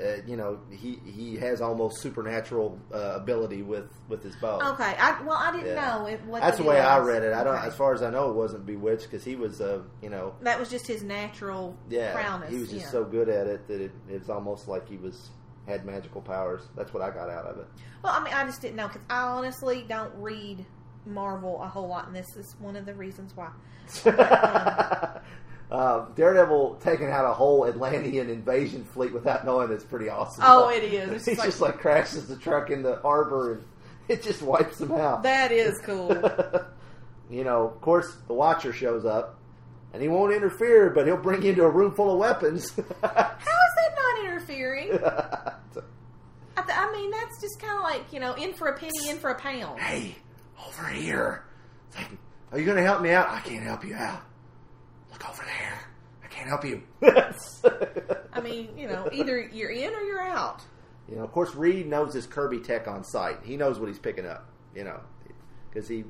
uh, you know, he he has almost supernatural uh, ability with, with his bow. Okay. I, well, I didn't yeah. know. If, what That's the way was. I read it. I don't. Okay. As far as I know, it wasn't bewitched because he was, uh, you know. That was just his natural yeah, prowess. He was just yeah. so good at it that it, it was almost like he was had magical powers. That's what I got out of it. Well, I mean, I just didn't know because I honestly don't read Marvel a whole lot, and this is one of the reasons why. But, um, Uh, Daredevil taking out a whole Atlantean invasion fleet without knowing it's pretty awesome. Oh, it is. It's he like, just like crashes the truck in the harbor and it just wipes them out. That is cool. You know, of course, the Watcher shows up and he won't interfere, but he'll bring you into a room full of weapons. How is that not interfering? I, th- I mean, that's just kind of like, you know, in for a penny, in for a pound. Hey, over here. It's like, are you going to help me out? I can't help you out. Look over there. I can't help you. I mean, you know, either you're in or you're out. You know, of course, Reed knows his Kirby tech on sight. He knows what he's picking up, you know, because he,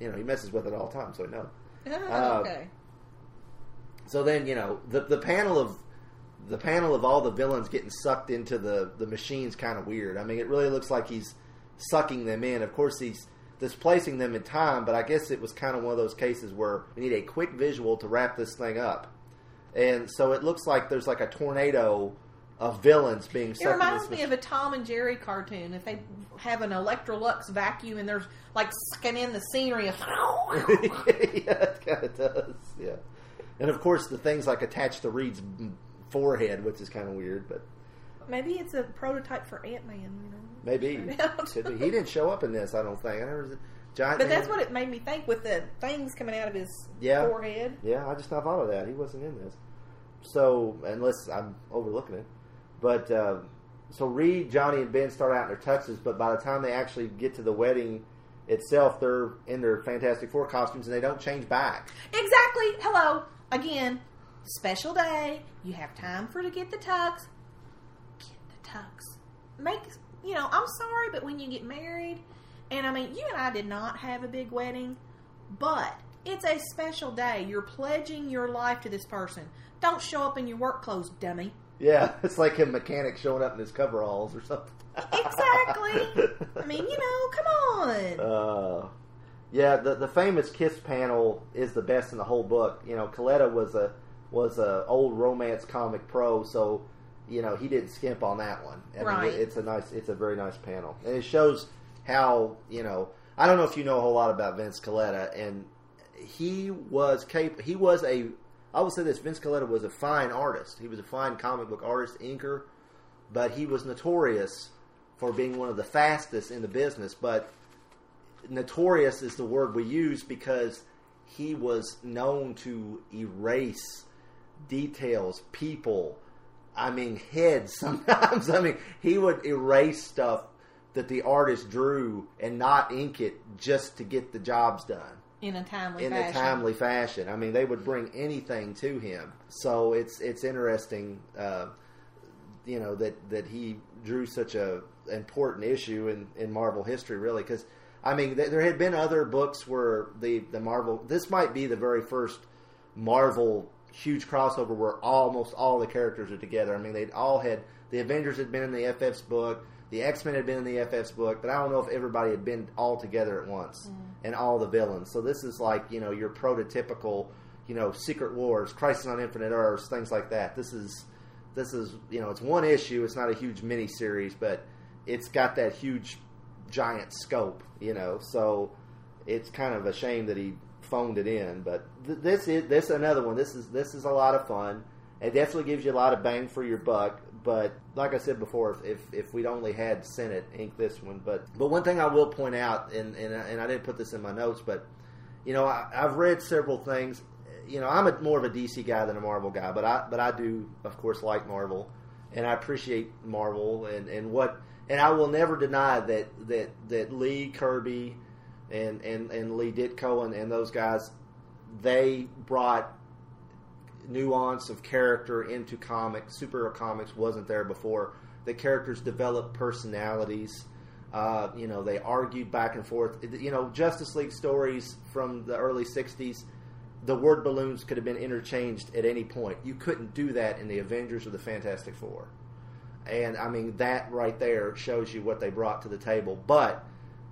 you know, he messes with it all the time, so he knows. Uh, okay. So then, you know, the the panel of the panel of all the villains getting sucked into the the machine's kind of weird. I mean, it really looks like he's sucking them in. Of course, he's displacing them in time, but I guess it was kind of one of those cases where we need a quick visual to wrap this thing up. And so it looks like there's like a tornado of villains being sucked. It reminds me of a Tom and Jerry cartoon. If they have an Electrolux vacuum and they're like sucking in the scenery. Of yeah, it kind of does. Yeah. And of course the thing's like attached to Reed's forehead, which is kind of weird, but maybe it's a prototype for Ant-Man, you know. Maybe. He didn't show up in this, I don't think. I never Giant but man. That's what it made me think with the things coming out of his yeah. forehead. Yeah, I just not thought of that. He wasn't in this. So, unless I'm overlooking it. But, uh, so Reed, Johnny, and Ben start out in their tuxes, but by the time they actually get to the wedding itself, they're in their Fantastic Four costumes, and they don't change back. Exactly. Hello. Again, special day. You have time for to get the tux. Get the tux. Make, you know, I'm sorry, but when you get married... And, I mean, you and I did not have a big wedding, but it's a special day. You're pledging your life to this person. Don't show up in your work clothes, dummy. Yeah, it's like a mechanic showing up in his coveralls or something. Exactly. I mean, you know, come on. Uh, yeah, the the famous kiss panel is the best in the whole book. You know, Coletta was a was a old romance comic pro, so, you know, he didn't skimp on that one. I right. mean, it's a nice, it's a very nice panel. And it shows... How, you know, I don't know if you know a whole lot about Vince Coletta, and he was cap- he was a, I will say this, Vince Coletta was a fine artist. He was a fine comic book artist, inker, but he was notorious for being one of the fastest in the business. But notorious is the word we use because he was known to erase details, people, I mean, heads sometimes. I mean, he would erase stuff that the artist drew and not ink it just to get the jobs done in a timely in fashion. a timely fashion. I mean, they would bring anything to him. So it's it's interesting, uh, you know, that, that he drew such a important issue in, in Marvel history, really. Because I mean, th- there had been other books where the the Marvel. This might be the very first Marvel huge crossover where almost all the characters are together. I mean, they'd all had the Avengers had been in the F F's book. The X-Men had been in the F F's book, but I don't know if everybody had been all together at once mm. and all the villains. So this is like, you know, your prototypical, you know, Secret Wars, Crisis on Infinite Earths, things like that. This is, this is, you know, it's one issue. It's not a huge mini-series, but it's got that huge, giant scope, you know. So it's kind of a shame that he phoned it in. But th- this is this another one. This is this is a lot of fun. It definitely gives you a lot of bang for your buck. But like I said before, if if we'd only had Senate ink this one, but but one thing I will point out, and and I, and I didn't put this in my notes, but you know I, I've read several things. You know I'm a, more of a D C guy than a Marvel guy, but I but I do of course like Marvel, and I appreciate Marvel and, and what and I will never deny that that, that Lee Kirby and, and, and Lee Ditko and, and those guys, they brought nuance of character into comics. Superhero comics wasn't there before. The characters developed personalities. Uh, you know, they argued back and forth. You know, Justice League stories from the early sixties, the word balloons could have been interchanged at any point. You couldn't do that in the Avengers or the Fantastic Four. And, I mean, that right there shows you what they brought to the table. But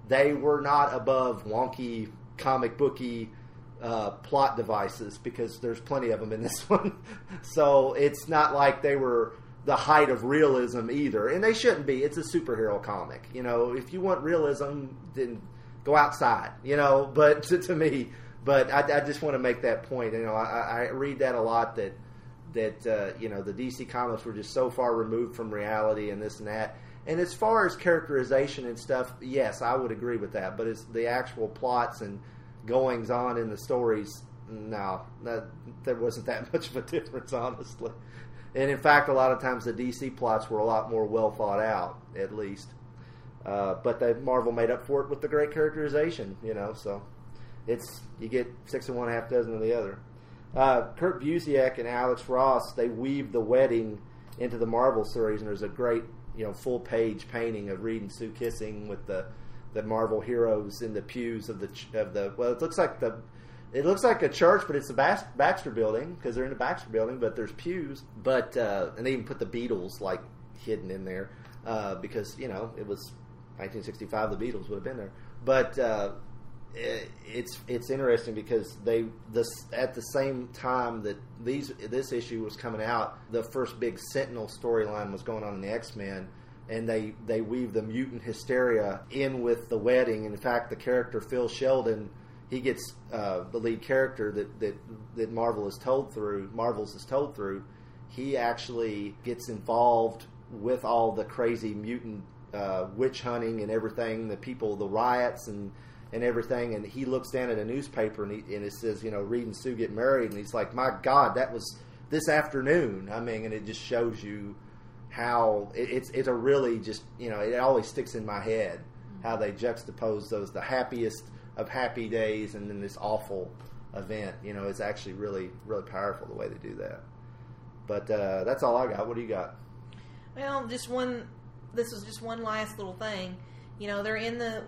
they were not above wonky, comic booky Uh, plot devices, because there's plenty of them in this one. So it's not like they were the height of realism either, and they shouldn't be. It's a superhero comic. You know, if you want realism, then go outside, you know, but to, to me, but I, I just want to make that point. You know, I, I read that a lot, that, that uh, you know, the D C comics were just so far removed from reality and this and that. And as far as characterization and stuff, yes, I would agree with that, but it's the actual plots and goings on in the stories, no, that, there wasn't that much of a difference, honestly. And in fact, a lot of times the D C plots were a lot more well thought out, at least. Uh, but they, Marvel made up for it with the great characterization, you know. So it's you get six and one half dozen of the other. Uh, Kurt Busiek and Alex Ross, they weave the wedding into the Marvel series, and there's a great, you know, full page painting of Reed and Sue kissing with the. The Marvel heroes in the pews of the of the well, it looks like the it looks like a church, but it's the Baxter Building, because they're in the Baxter Building, but there's pews. But uh, and they even put the Beatles like hidden in there uh, because you know it was nineteen sixty-five. The Beatles would have been there, but uh, it, it's it's interesting because they this at the same time that these this issue was coming out, the first big Sentinel storyline was going on in the X-Men. And they, they weave the mutant hysteria in with the wedding. And in fact, the character Phil Sheldon, he gets uh, the lead character that, that that Marvel is told through. Marvel's is told through. He actually gets involved with all the crazy mutant uh, witch hunting and everything. The people, the riots and, and everything, and he looks down at a newspaper, and, he, and it says, you know, Reed and Sue get married, and he's like, my God, that was this afternoon. I mean, and it just shows you how it, it's it's a really just, you know, it always sticks in my head how they juxtapose those, the happiest of happy days and then this awful event. You know, it's actually really, really powerful the way they do that. But uh, that's all I got. What do you got? Well, just one, this was just one last little thing. You know, they're in the,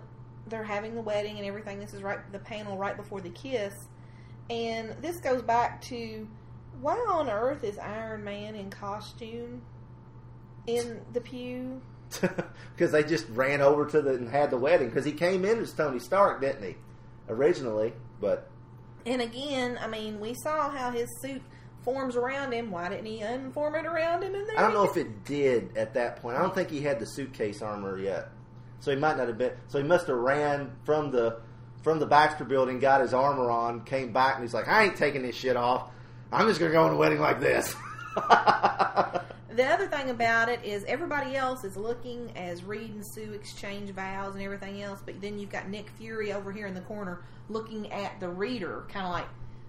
they're having the wedding and everything. This is right, the panel right before the kiss. And this goes back to, why on earth is Iron Man in costume in the pew? Because they just ran over to the, and had the wedding. Because he came in as Tony Stark, didn't he? Originally, but. And again, I mean, we saw how his suit forms around him. Why didn't he unform it around him in there? I don't know if it did at that point. I don't think he had the suitcase armor yet, so he might not have been. So he must have ran from the from the Baxter Building, got his armor on, came back, and he's like, "I ain't taking this shit off. I'm just gonna go on a wedding like this." The other thing about it is everybody else is looking as Reed and Sue exchange vows and everything else, but then you've got Nick Fury over here in the corner looking at the reader, kind of like,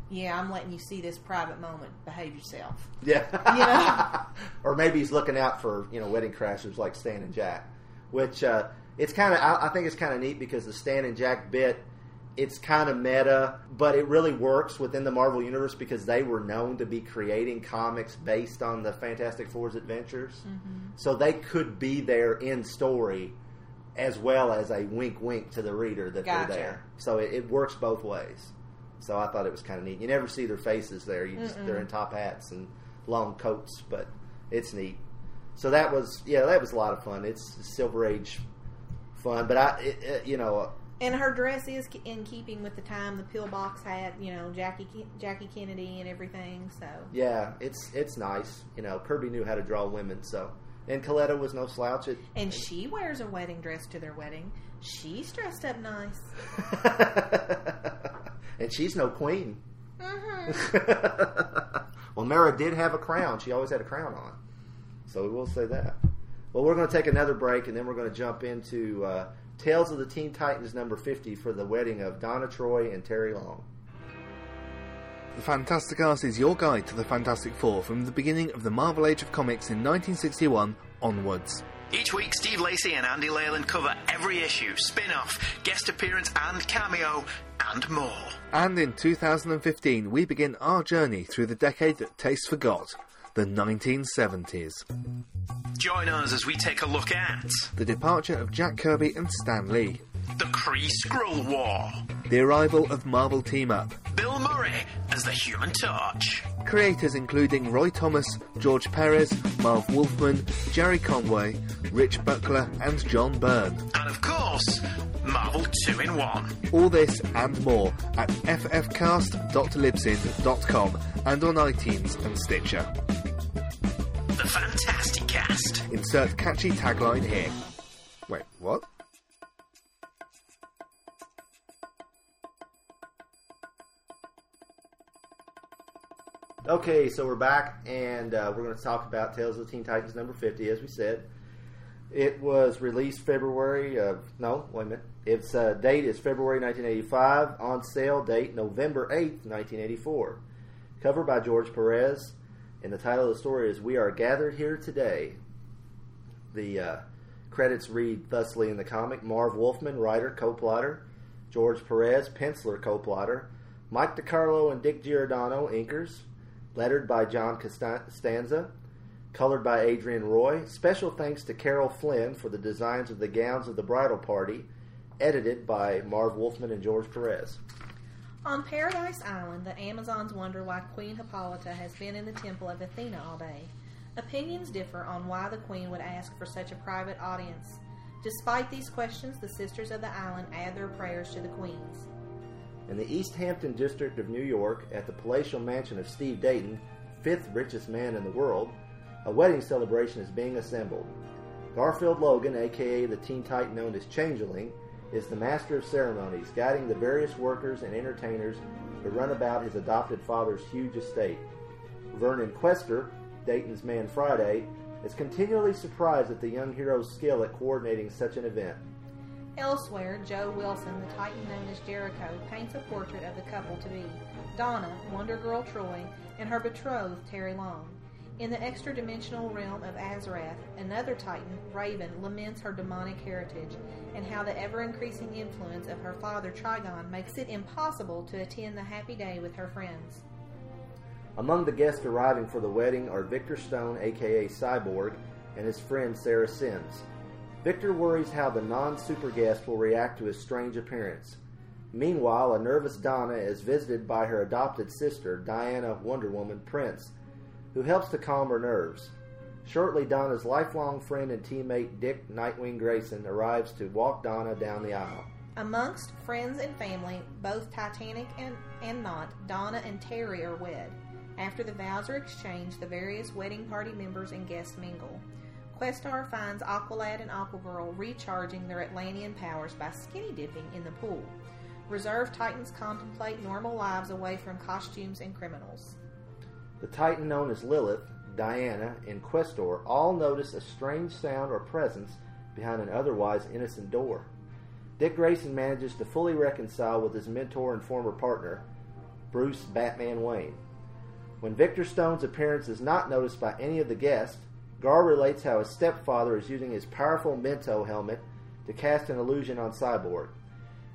yeah, I'm letting you see this private moment. Behave yourself. Yeah. You know? Or maybe he's looking out for, you know, wedding crashers like Stan and Jack, which uh, it's kind of, I, I think it's kind of neat because the Stan and Jack bit, it's kind of meta, but it really works within the Marvel Universe because they were known to be creating comics based on the Fantastic Four's adventures. Mm-hmm. So they could be there in story as well as a wink-wink to the reader that gotcha. They're there. So it, it works both ways. So I thought it was kind of neat. You never see their faces there. You just, they're in top hats and long coats, but it's neat. So that was, yeah, that was a lot of fun. It's Silver Age fun, but I, it, it, you know. And her dress is in keeping with the time. The pillbox had, you know, Jackie Jackie Kennedy and everything. So yeah, it's it's nice. You know, Kirby knew how to draw women. So and Coletta was no slouch. It, and she wears a wedding dress to their wedding. She's dressed up nice. And she's no queen. Mm-hmm. Well, Mera did have a crown. She always had a crown on. So we will say that. Well, we're going to take another break, and then we're going to jump into uh, Tales of the Teen Titans number fifty for the wedding of Donna Troy and Terry Long. The Fantasticast is your guide to the Fantastic Four from the beginning of the Marvel Age of Comics in nineteen sixty-one onwards. Each week, Steve Lacey and Andy Leyland cover every issue, spin-off, guest appearance and cameo, and more. And in two thousand fifteen, we begin our journey through the decade that taste forgot, the nineteen seventies. Join us as we take a look at the departure of Jack Kirby and Stan Lee, the Kree-Skrull War, the arrival of Marvel Team-Up, Bill Murray as the Human Torch. Creators including Roy Thomas, George Perez, Marv Wolfman, Jerry Conway, Rich Buckler and John Byrne. And of course, Marvel two in one. All this and more at f f cast dot libsyn dot com and on iTunes and Stitcher. The Fantastic Cast. Insert catchy tagline here. Wait, what? Okay, so we're back, and uh, we're going to talk about Tales of the Teen Titans number fifty, as we said. It was released February of... No, wait a minute. Its uh, date is February nineteen eighty-five. On sale date, November eighth, nineteen eighty-four. Cover by George Perez, and the title of the story is We Are Gathered Here Today. The uh, credits read thusly in the comic: Marv Wolfman, writer, co-plotter; George Perez, penciler, co-plotter; Mike DiCarlo and Dick Giordano, inkers; lettered by John Costanza, colored by Adrian Roy. Special thanks to Carol Flynn for the designs of the gowns of the bridal party, edited by Marv Wolfman and George Perez. On Paradise Island, the Amazons wonder why Queen Hippolyta has been in the temple of Athena all day. Opinions differ on why the queen would ask for such a private audience. Despite these questions, the sisters of the island add their prayers to the queen's. In the East Hampton district of New York, at the palatial mansion of Steve Dayton, fifth richest man in the world, a wedding celebration is being assembled. Garfield Logan, a k a the Teen Titan known as Changeling, is the master of ceremonies, guiding the various workers and entertainers to run about his adopted father's huge estate. Vernon Quester, Dayton's Man Friday, is continually surprised at the young hero's skill at coordinating such an event. Elsewhere, Joe Wilson, the Titan known as Jericho, paints a portrait of the couple to be Donna, Wonder Girl Troy, and her betrothed, Teri Long. In the extra-dimensional realm of Azrath, another Titan, Raven, laments her demonic heritage and how the ever-increasing influence of her father, Trigon, makes it impossible to attend the happy day with her friends. Among the guests arriving for the wedding are Victor Stone, a k a. Cyborg, and his friend Sarah Sims. Victor worries how the non-super guest will react to his strange appearance. Meanwhile, a nervous Donna is visited by her adopted sister, Diana Wonder Woman Prince, who helps to calm her nerves. Shortly, Donna's lifelong friend and teammate Dick Nightwing Grayson arrives to walk Donna down the aisle. Amongst friends and family, both Titanic and, and not, Donna and Teri are wed. After the vows are exchanged, the various wedding party members and guests mingle. Questar finds Aqualad and Aquagirl recharging their Atlantean powers by skinny dipping in the pool. Reserve Titans contemplate normal lives away from costumes and criminals. The Titan known as Lilith, Diana, and Questor all notice a strange sound or presence behind an otherwise innocent door. Dick Grayson manages to fully reconcile with his mentor and former partner, Bruce Batman Wayne. When Victor Stone's appearance is not noticed by any of the guests, Gar relates how his stepfather is using his powerful Mento helmet to cast an illusion on Cyborg.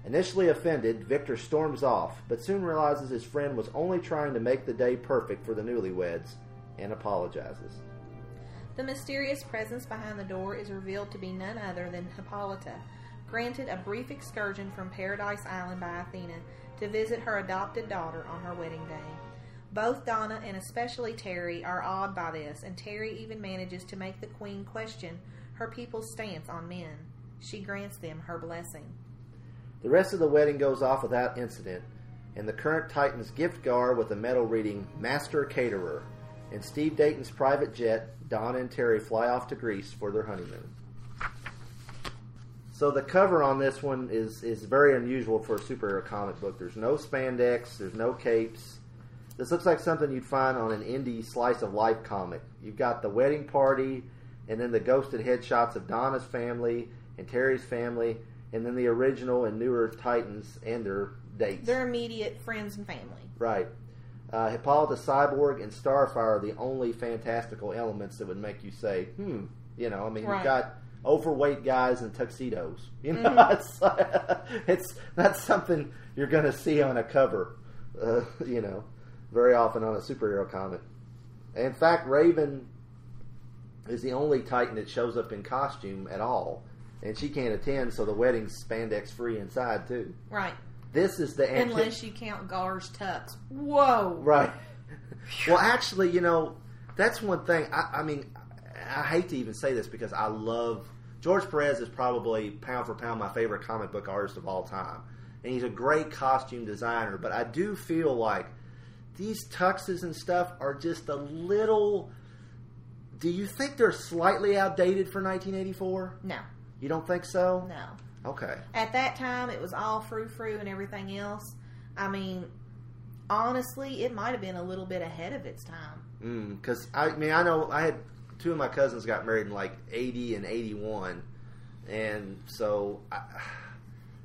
Initially offended, Victor storms off, but soon realizes his friend was only trying to make the day perfect for the newlyweds, and apologizes. The mysterious presence behind the door is revealed to be none other than Hippolyta, granted a brief excursion from Paradise Island by Athena to visit her adopted daughter on her wedding day. Both Donna and especially Teri are awed by this, and Teri even manages to make the queen question her people's stance on men. She grants them her blessing. The rest of the wedding goes off without incident, and the current Titans gift Gar with a medal reading, Master Caterer. In Steve Dayton's private jet, Donna and Teri fly off to Greece for their honeymoon. So the cover on this one is, is very unusual for a superhero comic book. There's no spandex, there's no capes. This looks like something you'd find on an indie slice-of-life comic. You've got the wedding party, and then the ghosted headshots of Donna's family and Teri's family, and then the original and newer Titans and their dates. Their immediate friends and family. Right. Uh, Hippolyta, Cyborg, and Starfire are the only fantastical elements that would make you say, hmm, you know, I mean, right. You've got overweight guys in tuxedos. You know, mm-hmm. it's, it's not something you're going to see on a cover, uh, you know. Very often on a superhero comic. In fact, Raven is the only Titan that shows up in costume at all, and she can't attend, so the wedding's spandex-free inside too. Right. This is the anti- unless you count Gar's tux. Whoa. Right. Well, actually, you know, that's one thing. I, I mean, I hate to even say this because I love George Perez is probably pound for pound my favorite comic book artist of all time, and he's a great costume designer. But I do feel like these tuxes and stuff are just a little... Do you think they're slightly outdated for nineteen eighty-four? No. You don't think so? No. Okay. At that time, it was all frou-frou and everything else. I mean, honestly, it might have been a little bit ahead of its time. Because, mm, I mean, I know I had... Two of my cousins got married in, like, eighty and eighty-one. And so... I,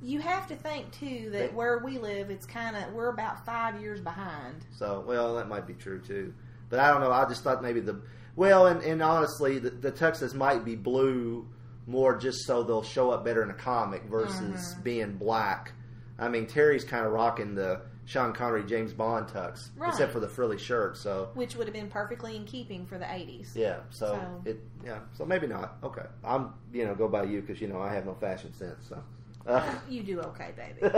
You have to think, too, that where we live, it's kind of, we're about five years behind. So, well, that might be true, too. But I don't know, I just thought maybe the, well, and, and honestly, the, the tuxes might be blue more just so they'll show up better in a comic versus mm-hmm. being black. I mean, Teri's kind of rocking the Sean Connery, James Bond tux, right. Except for the frilly shirt, so. Which would have been perfectly in keeping for the eighties. Yeah, so, so. it, yeah, so maybe not. Okay. I'm, you know, go by you because, you know, I have no fashion sense, so. Uh, you do okay, baby.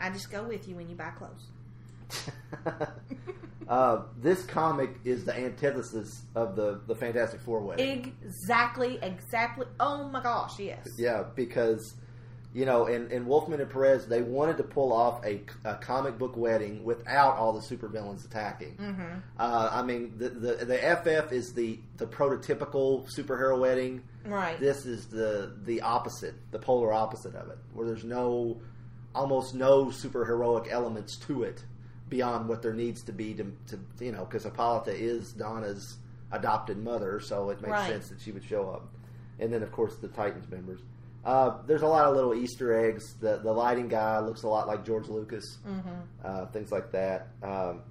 I just go with you when you buy clothes. uh, this comic is the antithesis of the, the Fantastic Four wedding. Exactly, exactly. Oh my gosh, yes. Yeah, because, you know, and, and Wolfman and Perez, they wanted to pull off a, a comic book wedding without all the supervillains attacking. Mm-hmm. Uh, I mean, the, the the F F is the, the prototypical superhero wedding. Right. This is the the opposite, the polar opposite of it, where there's no, almost no superheroic elements to it beyond what there needs to be to, to you know, because Hippolyta is Donna's adopted mother, so it makes right. sense that she would show up. And then, of course, the Titans members. Uh, there's a lot of little Easter eggs. The the lighting guy looks a lot like George Lucas. Mm-hmm. Uh, things like that. Um,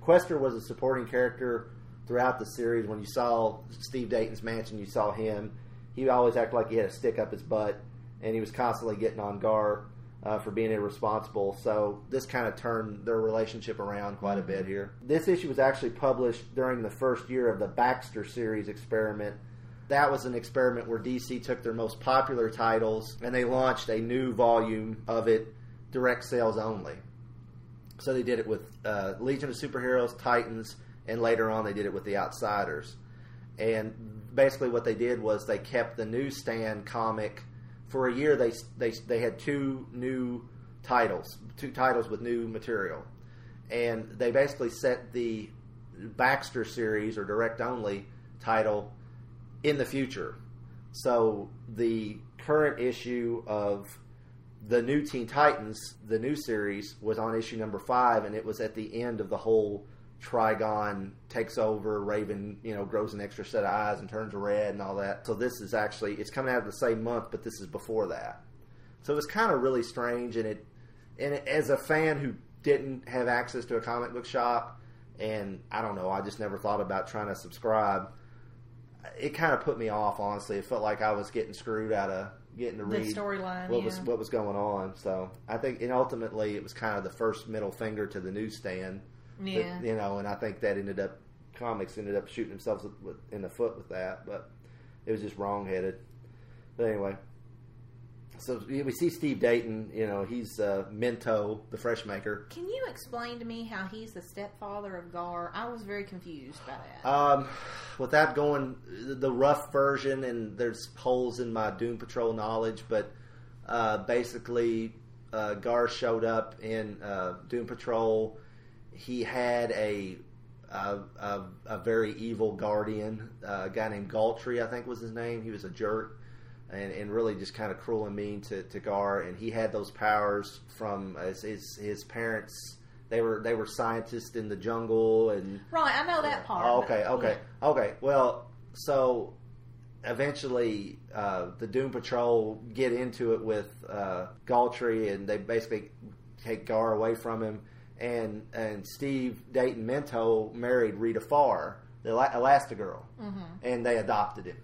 Quester was a supporting character throughout the series. When you saw Steve Dayton's mansion, you saw him. He always acted like he had a stick up his butt, and he was constantly getting on Gar uh, for being irresponsible. So this kind of turned their relationship around quite a bit here. This issue was actually published during the first year of the Baxter series experiment. That was an experiment where D C took their most popular titles and they launched a new volume of it, direct sales only. So they did it with uh, Legion of Superheroes, Titans, and later on they did it with The Outsiders. And basically what they did was they kept the newsstand comic. For a year they they they had two new titles, two titles with new material. And they basically set the Baxter series, or direct only title, in the future. So the current issue of the New Teen Titans, the new series, was on issue number five, and it was at the end of the whole Trigon takes over, Raven, you know, grows an extra set of eyes and turns red and all that. So this is actually, it's coming out of the same month, but this is before that. So it was kind of really strange, and it, and it, as a fan who didn't have access to a comic book shop, and I don't know, I just never thought about trying to subscribe. It kind of put me off, honestly. It felt like I was getting screwed out of getting to read the storyline, what yeah. was what was going on. So I think, and ultimately, it was kind of the first middle finger to the newsstand. Yeah, that, you know, and I think that ended up comics ended up shooting themselves in the foot with that, but it was just wrong-headed. But anyway, so we see Steve Dayton. You know, he's uh, Mento, the fresh maker. Can you explain to me how he's the stepfather of Gar? I was very confused by that. Um. Without going the rough version, and there's holes in my Doom Patrol knowledge, but uh, basically uh, Gar showed up in uh, Doom Patrol. He had a a, a, a very evil guardian, uh, a guy named Galtry, I think was his name. He was a jerk and, and really just kind of cruel and mean to, to Gar, and he had those powers from his, his, his parents. They were they were scientists in the jungle and right. I know that part. Oh, okay, okay, yeah. okay. Well, so eventually uh, the Doom Patrol get into it with uh, Galtry, and they basically take Gar away from him. And and Steve Dayton Mento married Rita Farr, the Elastigirl, mm-hmm. and they adopted him.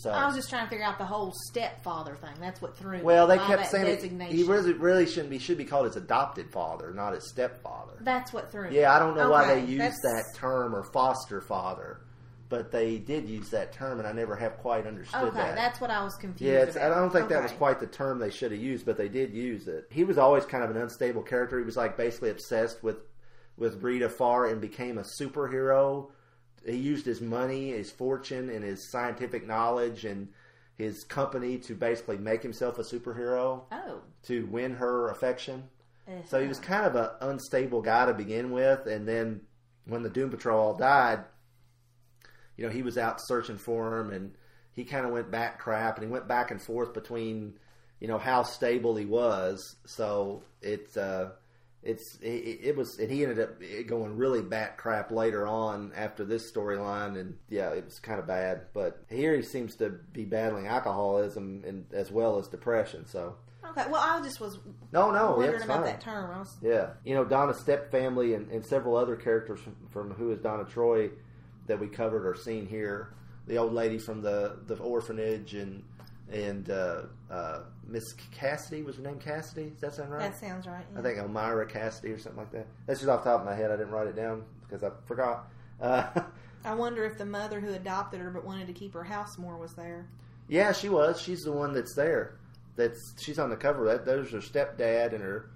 So I was just trying to figure out the whole stepfather thing. That's what threw me. Well, they kept saying it, he really, really shouldn't be. Should be called his adopted father, not his stepfather. That's what threw me. Yeah, I don't know okay. why they used That's... that term, or foster father, but they did use that term, and I never have quite understood okay, that. Okay, that's what I was confused yeah, it's, about. I don't think okay. that was quite the term they should have used, but they did use it. He was always kind of an unstable character. He was like basically obsessed with with Rita Farr and became a superhero. He used his money, his fortune, and his scientific knowledge and his company to basically make himself a superhero. Oh. To win her affection. Uh-huh. So he was kind of an unstable guy to begin with. And then when the Doom Patrol all died, you know, he was out searching for him. And he kind of went back crap. And he went back and forth between, you know, how stable he was. So it's... Uh, It's it, it was, and he ended up going really bat crap later on after this storyline, and yeah, it was kind of bad. But here he seems to be battling alcoholism and as well as depression. So okay, well, I just was no, no, wondering about fine. that term. I was... Yeah, you know, Donna's step family and, and several other characters from, from Who Is Donna Troy that we covered are seen here. The old lady from the the orphanage and. And uh, uh, Miss Cassidy, was her name Cassidy? Does that sound right? That sounds right. Yeah. I think Elmira Cassidy or something like that. That's just off the top of my head. I didn't write it down because I forgot. Uh, I wonder if the mother who adopted her but wanted to keep her house more was there. Yeah, she was. She's the one that's there. That's she's on the cover. That those are stepdad and her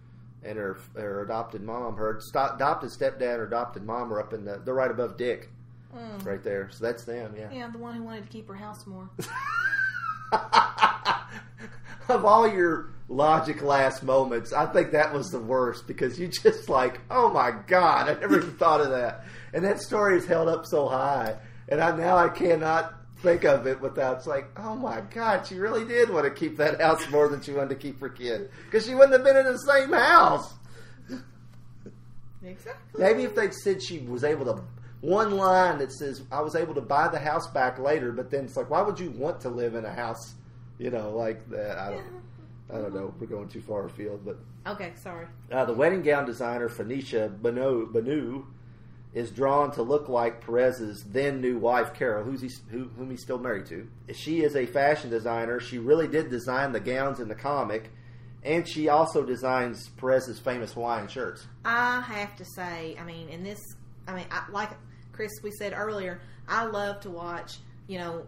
and her her adopted mom. Her st- adopted stepdad or adopted mom are up in the. They're right above Dick, mm. right there. So that's them. Yeah. Yeah, the one who wanted to keep her house more. Of all your logic last moments, I think that was the worst because you just like, oh my God, I never even thought of that. And that story is held up so high. And I now I cannot think of it without, it's like, oh my God, she really did want to keep that house more than she wanted to keep her kid. Because she wouldn't have been in the same house. Exactly. Maybe if they'd said she was able to... One line that says, I was able to buy the house back later, but then it's like, why would you want to live in a house You know, like that. I don't, I don't know. We're going too far afield, but okay, sorry. Uh, the wedding gown designer Phoenicia Banu is drawn to look like Perez's then new wife Carol, who's he, who, whom he's still married to. She is a fashion designer. She really did design the gowns in the comic, and she also designs Perez's famous Hawaiian shirts. I have to say, I mean, in this, I mean, I, like Chris, we said earlier, I love to watch, you know,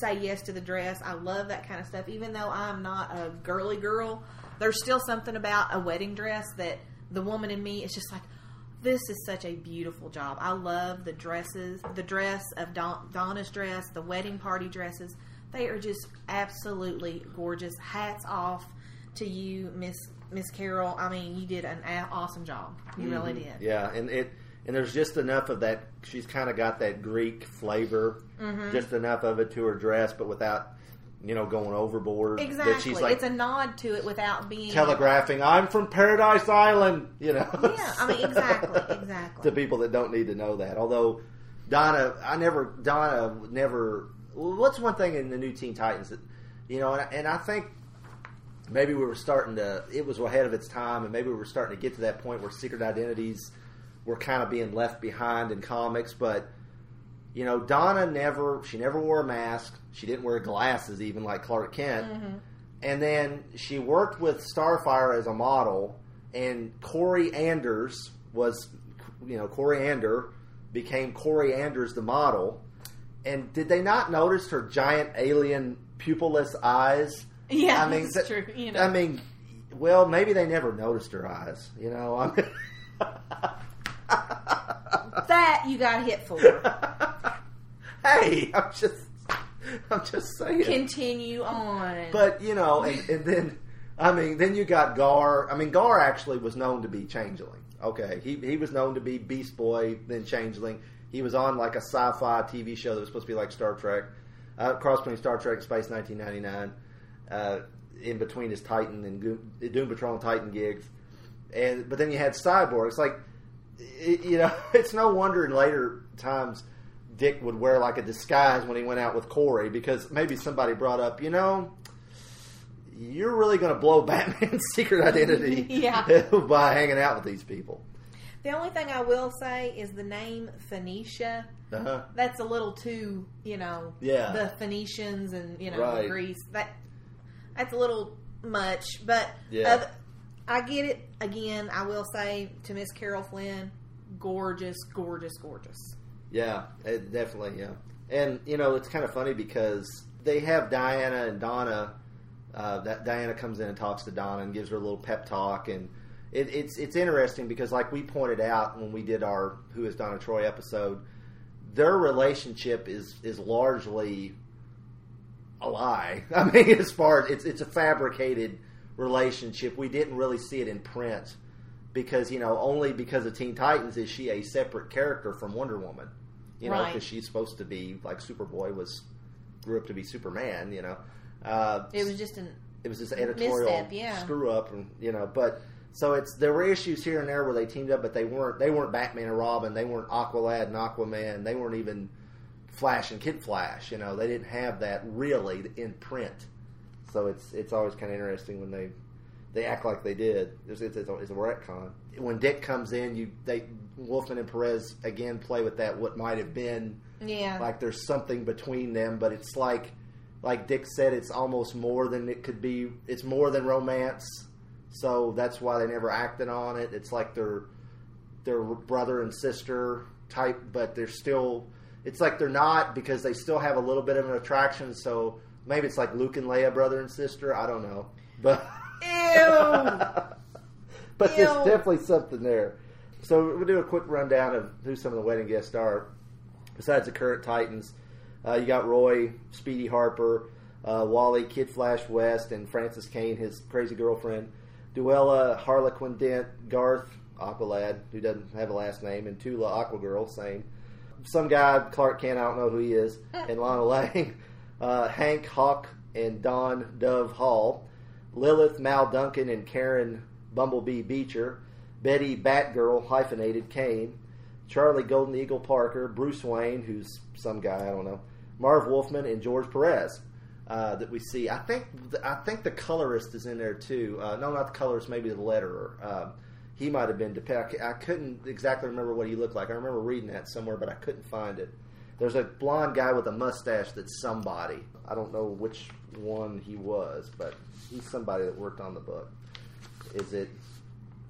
Say Yes to the Dress. I love that kind of stuff. Even though I'm not a girly girl, there's still something about a wedding dress that the woman in me is just like, this is such a beautiful job. I love the dresses, the dress of Don, Donna's dress, the wedding party dresses. They are just absolutely gorgeous. Hats off to you, Miss Miss Carol. I mean, you did an awesome job. You mm-hmm. really did. Yeah, and it and there's just enough of that. She's kind of got that Greek flavor, mm-hmm. just enough of it to her dress, but without, you know, going overboard. Exactly. That she's like, it's a nod to it without being... telegraphing, I'm from Paradise Island, you know. Yeah, I mean, exactly, exactly. To people that don't need to know that. Although, Donna, I never, Donna never... Well, what's one thing in the New Teen Titans that, you know, and, and I think maybe we were starting to... It was ahead of its time, and maybe we were starting to get to that point where secret identities were kind of being left behind in comics, but... You know, Donna never, she never wore a mask. She didn't wear glasses even like Clark Kent. Mm-hmm. And then she worked with Starfire as a model, and Corey Anders was, you know, Corey Ander became Corey Anders the model. And did they not notice her giant alien pupilless eyes? Yeah, I mean, that's that, true. You know. I mean, well, maybe they never noticed her eyes. You know, I mean... That you got hit for. Hey, I'm just, I'm just saying. Continue on. But, you know, and, and then, I mean, then you got Gar. I mean, Gar actually was known to be Changeling. Okay, he he was known to be Beast Boy, then Changeling. He was on like a sci-fi T V show that was supposed to be like Star Trek, uh, cross between Star Trek and Space nineteen ninety-nine, uh, in between his Titan and Doom, Doom Patrol and Titan gigs. And but then you had Cyborg. It's like, it, you know, it's no wonder in later times Dick would wear like a disguise when he went out with Corey, because maybe somebody brought up, you know, you're really going to blow Batman's secret identity yeah. by hanging out with these people. The only thing I will say is the name Phoenicia. Uh-huh. That's a little too, you know, yeah. the Phoenicians and, you know, right. Greece. That That's a little much, but yeah. uh, I get it. Again, I will say to Miss Carol Flynn, gorgeous, gorgeous, gorgeous. Yeah, it definitely, yeah. And, you know, it's kind of funny because they have Diana and Donna. Uh, that Diana comes in and talks to Donna and gives her a little pep talk. And it, it's it's interesting because, like we pointed out when we did our Who is Donna Troy episode, their relationship is, is largely a lie. I mean, as far as it's, it's a fabricated relationship. We didn't really see it in print because, you know, only because of Teen Titans is she a separate character from Wonder Woman. You know, because right. she's supposed to be, like Superboy was, grew up to be Superman, you know. Uh, it was just an It was just editorial misstep, yeah. screw up, and you know, but, so it's, there were issues here and there where they teamed up, but they weren't, they weren't Batman and Robin, they weren't Aqualad and Aquaman, they weren't even Flash and Kid Flash, you know, they didn't have that really in print. So it's, it's always kind of interesting when they, they act like they did. It's, it's, it's a, it's a retcon. When Dick comes in, you they Wolfman and Perez again play with that what might have been. Yeah. Like there's something between them, but it's like, like Dick said, it's almost more than it could be. It's more than romance. So that's why they never acted on it. It's like they're they're brother and sister type, but they're still. It's like they're not because they still have a little bit of an attraction. So maybe it's like Luke and Leia, brother and sister. I don't know, but. Ew. But Ew. There's definitely something there. So we'll do a quick rundown of who some of the wedding guests are. Besides the current Titans, uh, you got Roy, Speedy Harper, uh, Wally, Kid Flash West, and Francis Kane, his crazy girlfriend. Duella, Harlequin Dent, Garth, Aqualad, who doesn't have a last name, and Tula, Aquagirl, same. Some guy, Clark Kent, I don't know who he is, and Lana Lang, uh, Hank, Hawk, and Don Dove Hall. Lilith, Mal Duncan, and Karen Bumblebee Beecher, Betty Batgirl, hyphenated Kane, Charlie Golden Eagle Parker, Bruce Wayne, who's some guy, I don't know, Marv Wolfman, and George Perez. uh, that we see. I think th- I think the colorist is in there too. Uh, no, not the colorist. Maybe the letterer. Um, he might have been. Dep- I couldn't exactly remember what he looked like. I remember reading that somewhere, but I couldn't find it. There's a blonde guy with a mustache that's somebody. I don't know which one he was, but he's somebody that worked on the book. Is it...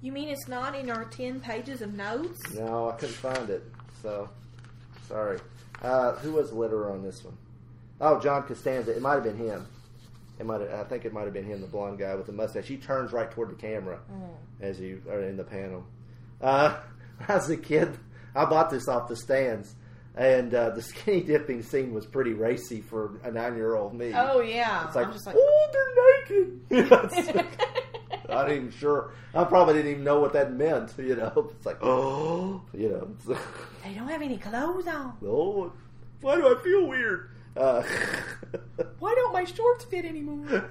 You mean it's not in our ten pages of notes? No, I couldn't find it, so... Sorry. Uh, who was the letterer on this one? Oh, John Costanza. It might have been him. It might. I think it might have been him, the blonde guy with the mustache. He turns right toward the camera mm. as you are in the panel. Uh, when I was a kid, I bought this off the stands. And uh, the skinny dipping scene was pretty racy for a nine-year-old me. Oh, yeah. It's like, I'm just like, oh, they're naked. I'm not even sure. I probably didn't even know what that meant, you know. It's like, oh, you know. They don't have any clothes on. Oh, why do I feel weird? Uh, why don't my shorts fit anymore?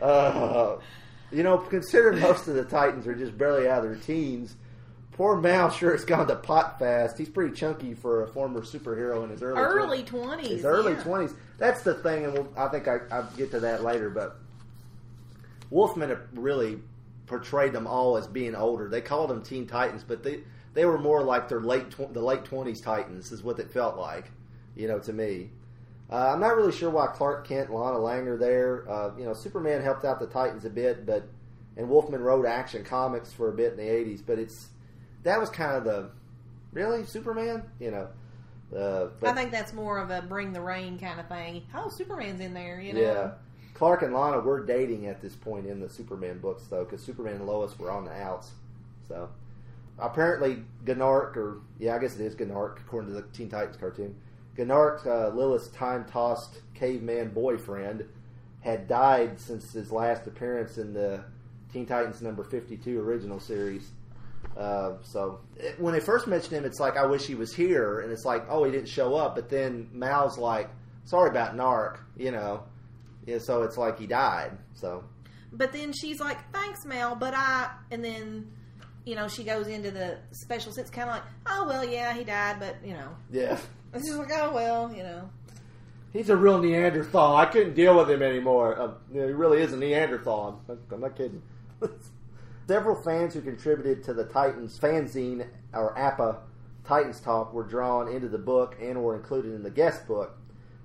uh, you know, considering most of the Titans are just barely out of their teens, poor Mal sure has gone to pot fast. He's pretty chunky for a former superhero in his early early twenties. His early twenties. Yeah. That's the thing, and we'll, I think I, I'll get to that later. But Wolfman really portrayed them all as being older. They called them Teen Titans, but they they were more like their late tw- the late twenties Titans is what it felt like, you know, to me. Uh, I'm not really sure why Clark Kent, Lana Lang are there. Uh, you know, Superman helped out the Titans a bit, but and Wolfman wrote Action Comics for a bit in the eighties, but it's. That was kind of the, really, Superman? You know. Uh, but, I think that's more of a bring the rain kind of thing. Oh, Superman's in there, you know. Yeah. Clark and Lana were dating at this point in the Superman books, though, because Superman and Lois were on the outs. So, apparently, Gnark, or, yeah, I guess it is Gnark, according to the Teen Titans cartoon. Gnark, uh, Lilith's time-tossed caveman boyfriend, had died since his last appearance in the Teen Titans number fifty-two original series. Uh, so it, when they first mentioned him, it's like, I wish he was here. And it's like, oh, he didn't show up. But then Mal's like, sorry about Narc, you know. Yeah, so it's like he died. So, but then she's like, thanks, Mal, but I... And then, you know, she goes into the special sense, kind of like, oh, well, yeah, he died, but, you know. Yeah. It's just like, oh, well, you know. He's a real Neanderthal. I couldn't deal with him anymore. Uh, you know, he really is a Neanderthal. I'm, I'm not kidding. Several fans who contributed to the Titans fanzine, or A P A, Titans Talk, were drawn into the book and were included in the guest book.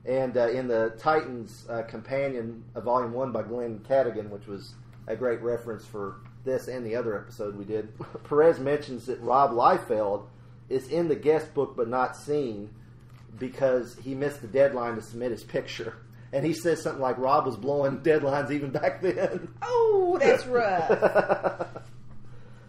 And uh, in the Titans uh, Companion, uh, Volume one by Glenn Cadigan, which was a great reference for this and the other episode we did, Perez mentions that Rob Liefeld is in the guest book but not seen because he missed the deadline to submit his picture. And he says something like, Rob was blowing deadlines even back then. Oh, that's rough.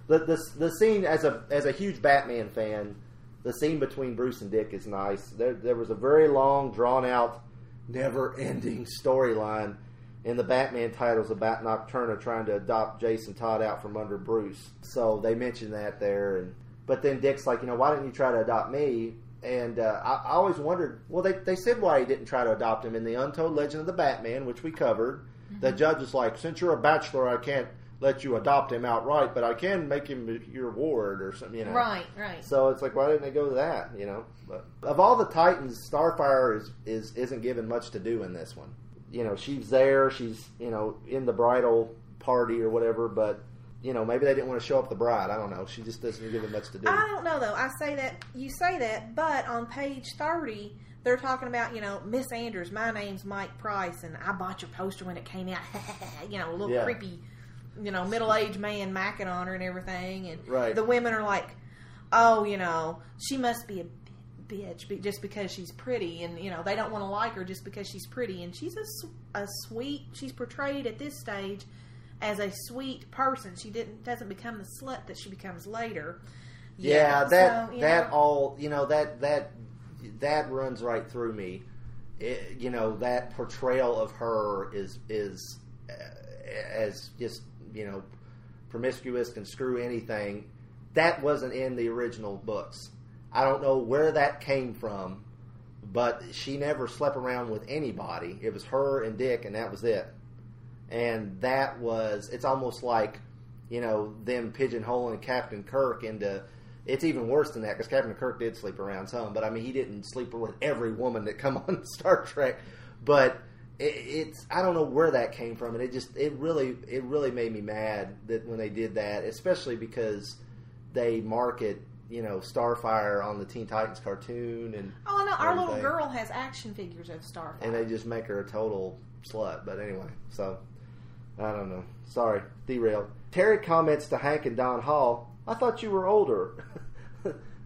the, the, the scene, as a as a huge Batman fan, the scene between Bruce and Dick is nice. There, there was a very long, drawn-out, never-ending storyline in the Batman titles about Nocturna trying to adopt Jason Todd out from under Bruce. So they mention that there. And but then Dick's like, you know, why didn't you try to adopt me? And uh, I, I always wondered, well, they, they said why he didn't try to adopt him in the Untold Legend of the Batman, which we covered. Mm-hmm. The judge is like, since you're a bachelor, I can't let you adopt him outright, but I can make him your ward or something, you know. Right, right. So it's like, why didn't they go to that, you know? But of all the Titans, Starfire is, is, isn't given much to do in this one. You know, she's there, she's, you know, in the bridal party or whatever, but... You know, maybe they didn't want to show up the bride. I don't know. She just doesn't give them much to do. I don't know, though. I say that, you say that, but on page thirty, they're talking about, you know, Miss Andrews, my name's Mike Price, and I bought your poster when it came out. You know, a little yeah. creepy, you know, middle-aged man macking on her and everything. And right. The women are like, oh, you know, she must be a bitch just because she's pretty. And, you know, they don't want to like her just because she's pretty. And she's a, a sweet, she's portrayed at this stage as a sweet person. She didn't doesn't become the slut that she becomes later. Yeah, yeah that so, that know. all you know that that that runs right through me. It, you know, that portrayal of her is is uh, as just you know promiscuous and screw anything. That wasn't in the original books. I don't know where that came from, but she never slept around with anybody. It was her and Dick, and that was it. And that was, it's almost like, you know, them pigeonholing Captain Kirk into It's even worse than that, because Captain Kirk did sleep around some, but I mean, he didn't sleep with every woman that come on Star Trek. But it, it's, I don't know where that came from, and it just, it really, it really made me mad that when they did that, especially because they market, you know, Starfire on the Teen Titans cartoon, and oh no, our everything. Little girl has action figures of Starfire, and they just make her a total slut. But anyway, so I don't know. Sorry, derailed. Terry comments to Hank and Don Hall, "I thought you were older."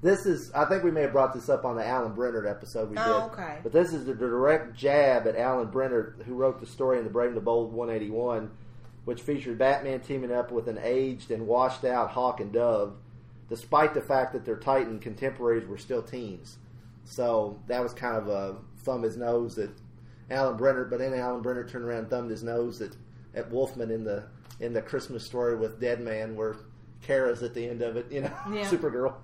This is, I think we may have brought this up on the Alan Brennard episode we oh, did. Okay. But this is a direct jab at Alan Brennard, who wrote the story in the Brave and the Bold one eighty-one, which featured Batman teaming up with an aged and washed out Hawk and Dove, despite the fact that their Titan contemporaries were still teens. So that was kind of a thumb his nose at Alan Brennard, but then Alan Brennard turned around and thumbed his nose at, at Wolfman in the in the Christmas story with Dead Man, where Kara's at the end of it, you know, yeah. Supergirl.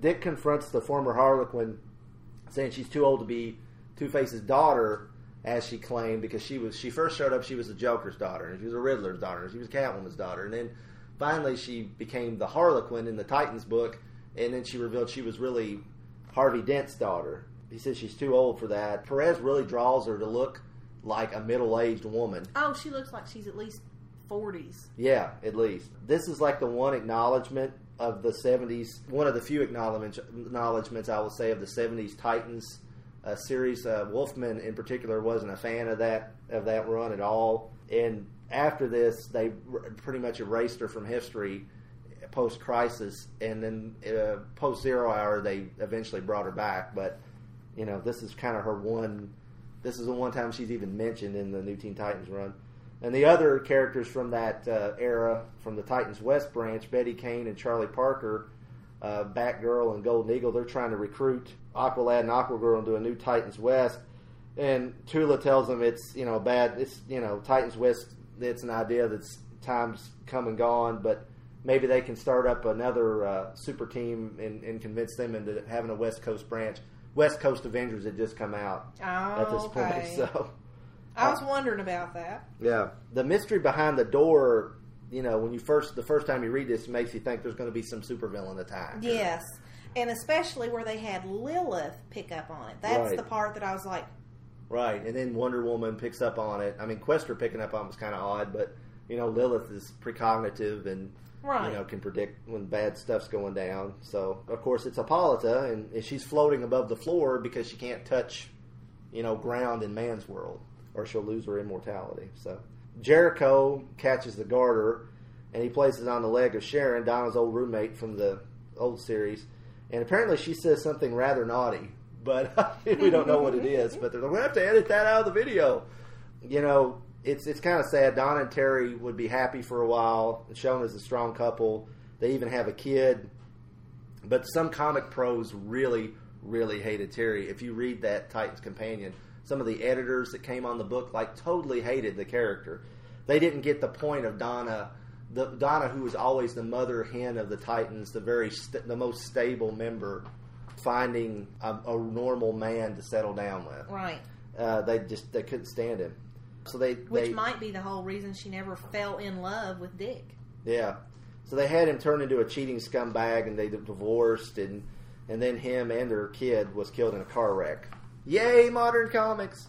Dick confronts the former Harlequin, saying she's too old to be Two-Face's daughter, as she claimed, because she was she first showed up, she was the Joker's daughter, and she was a Riddler's daughter, and she was Catwoman's daughter, and then finally, she became the Harlequin in the Titans book, and then she revealed she was really Harvey Dent's daughter. He says she's too old for that. Perez really draws her to look like a middle-aged woman. Oh, she looks like she's at least forties. Yeah, at least. This is like the one acknowledgement of the seventies, one of the few acknowledgments, I will say, of the seventies Titans uh, series. Uh, Wolfman, in particular, wasn't a fan of that, of that run at all, and after this, they pretty much erased her from history post-Crisis, and then uh, post-Zero Hour, they eventually brought her back. But, you know, this is kind of her one, this is the one time she's even mentioned in the New Teen Titans run. And the other characters from that uh, era, from the Titans West branch, Betty Kane and Charlie Parker, uh, Batgirl and Golden Eagle, they're trying to recruit Aqualad and Aquagirl into a new Titans West, and Tula tells them it's, you know, bad, it's, you know, Titans West, it's an idea that's time's come and gone, but maybe they can start up another uh, super team and, and convince them into having a West Coast branch. West Coast Avengers had just come out oh, at this okay. point, so I was uh, wondering about that. Yeah, the mystery behind the door. You know, when you first the first time you read this, makes you think there's going to be some supervillain attack. Yes, and especially where they had Lilith pick up on it. That's right. The part that I was like. Right, and then Wonder Woman picks up on it. I mean, Quester picking up on it was kind of odd, but, you know, Lilith is precognitive and, right. you know, can predict when bad stuff's going down. So, of course, it's Hippolyta, and she's floating above the floor because she can't touch, you know, ground in man's world, or she'll lose her immortality. So, Jericho catches the garter, and he places it on the leg of Sharon, Donna's old roommate from the old series, and apparently she says something rather naughty. But we don't know what it is. But they're like, we have to edit that out of the video. You know, it's it's kind of sad. Don and Terry would be happy for a while, shown as a strong couple. They even have a kid. But some comic pros really, really hated Terry. If you read that Titans Companion, some of the editors that came on the book like totally hated the character. They didn't get the point of Donna. The, Donna, who was always the mother hen of the Titans, the very st- the most stable member, finding a, a normal man to settle down with. Right. Uh, they just, they couldn't stand him. So they, Which they, might be the whole reason she never fell in love with Dick. Yeah. So they had him turned into a cheating scumbag, and they divorced, and, and then him and their kid was killed in a car wreck. Yay, modern comics!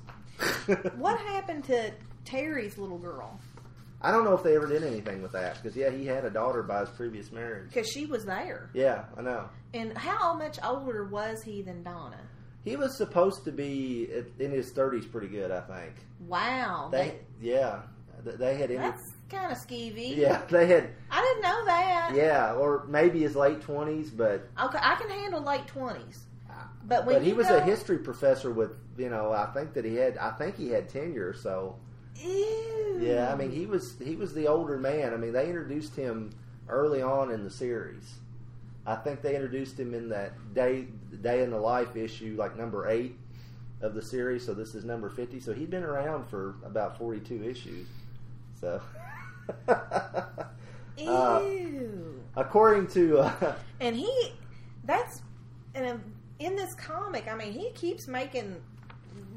What happened to Terry's little girl? I don't know if they ever did anything with that, because, yeah, he had a daughter by his previous marriage. Because she was there. Yeah, I know. And how much older was he than Donna? He was supposed to be in his thirties pretty good, I think. Wow. They, they, yeah. They had inter- That's kind of skeevy. Yeah, they had... I didn't know that. Yeah, or maybe his late twenties, but... Okay, I can handle late twenties. But, when but he was know, a history professor with, you know, I think that he had, I think he had tenure, so... Ew. Yeah, I mean, he was he was the older man. I mean, they introduced him early on in the series. I think they introduced him in that day day in the life issue, like number eight of the series. So this is number fifty. So he'd been around for about forty-two issues. So, ew. Uh, according to uh, and he that's and in this comic, I mean, he keeps making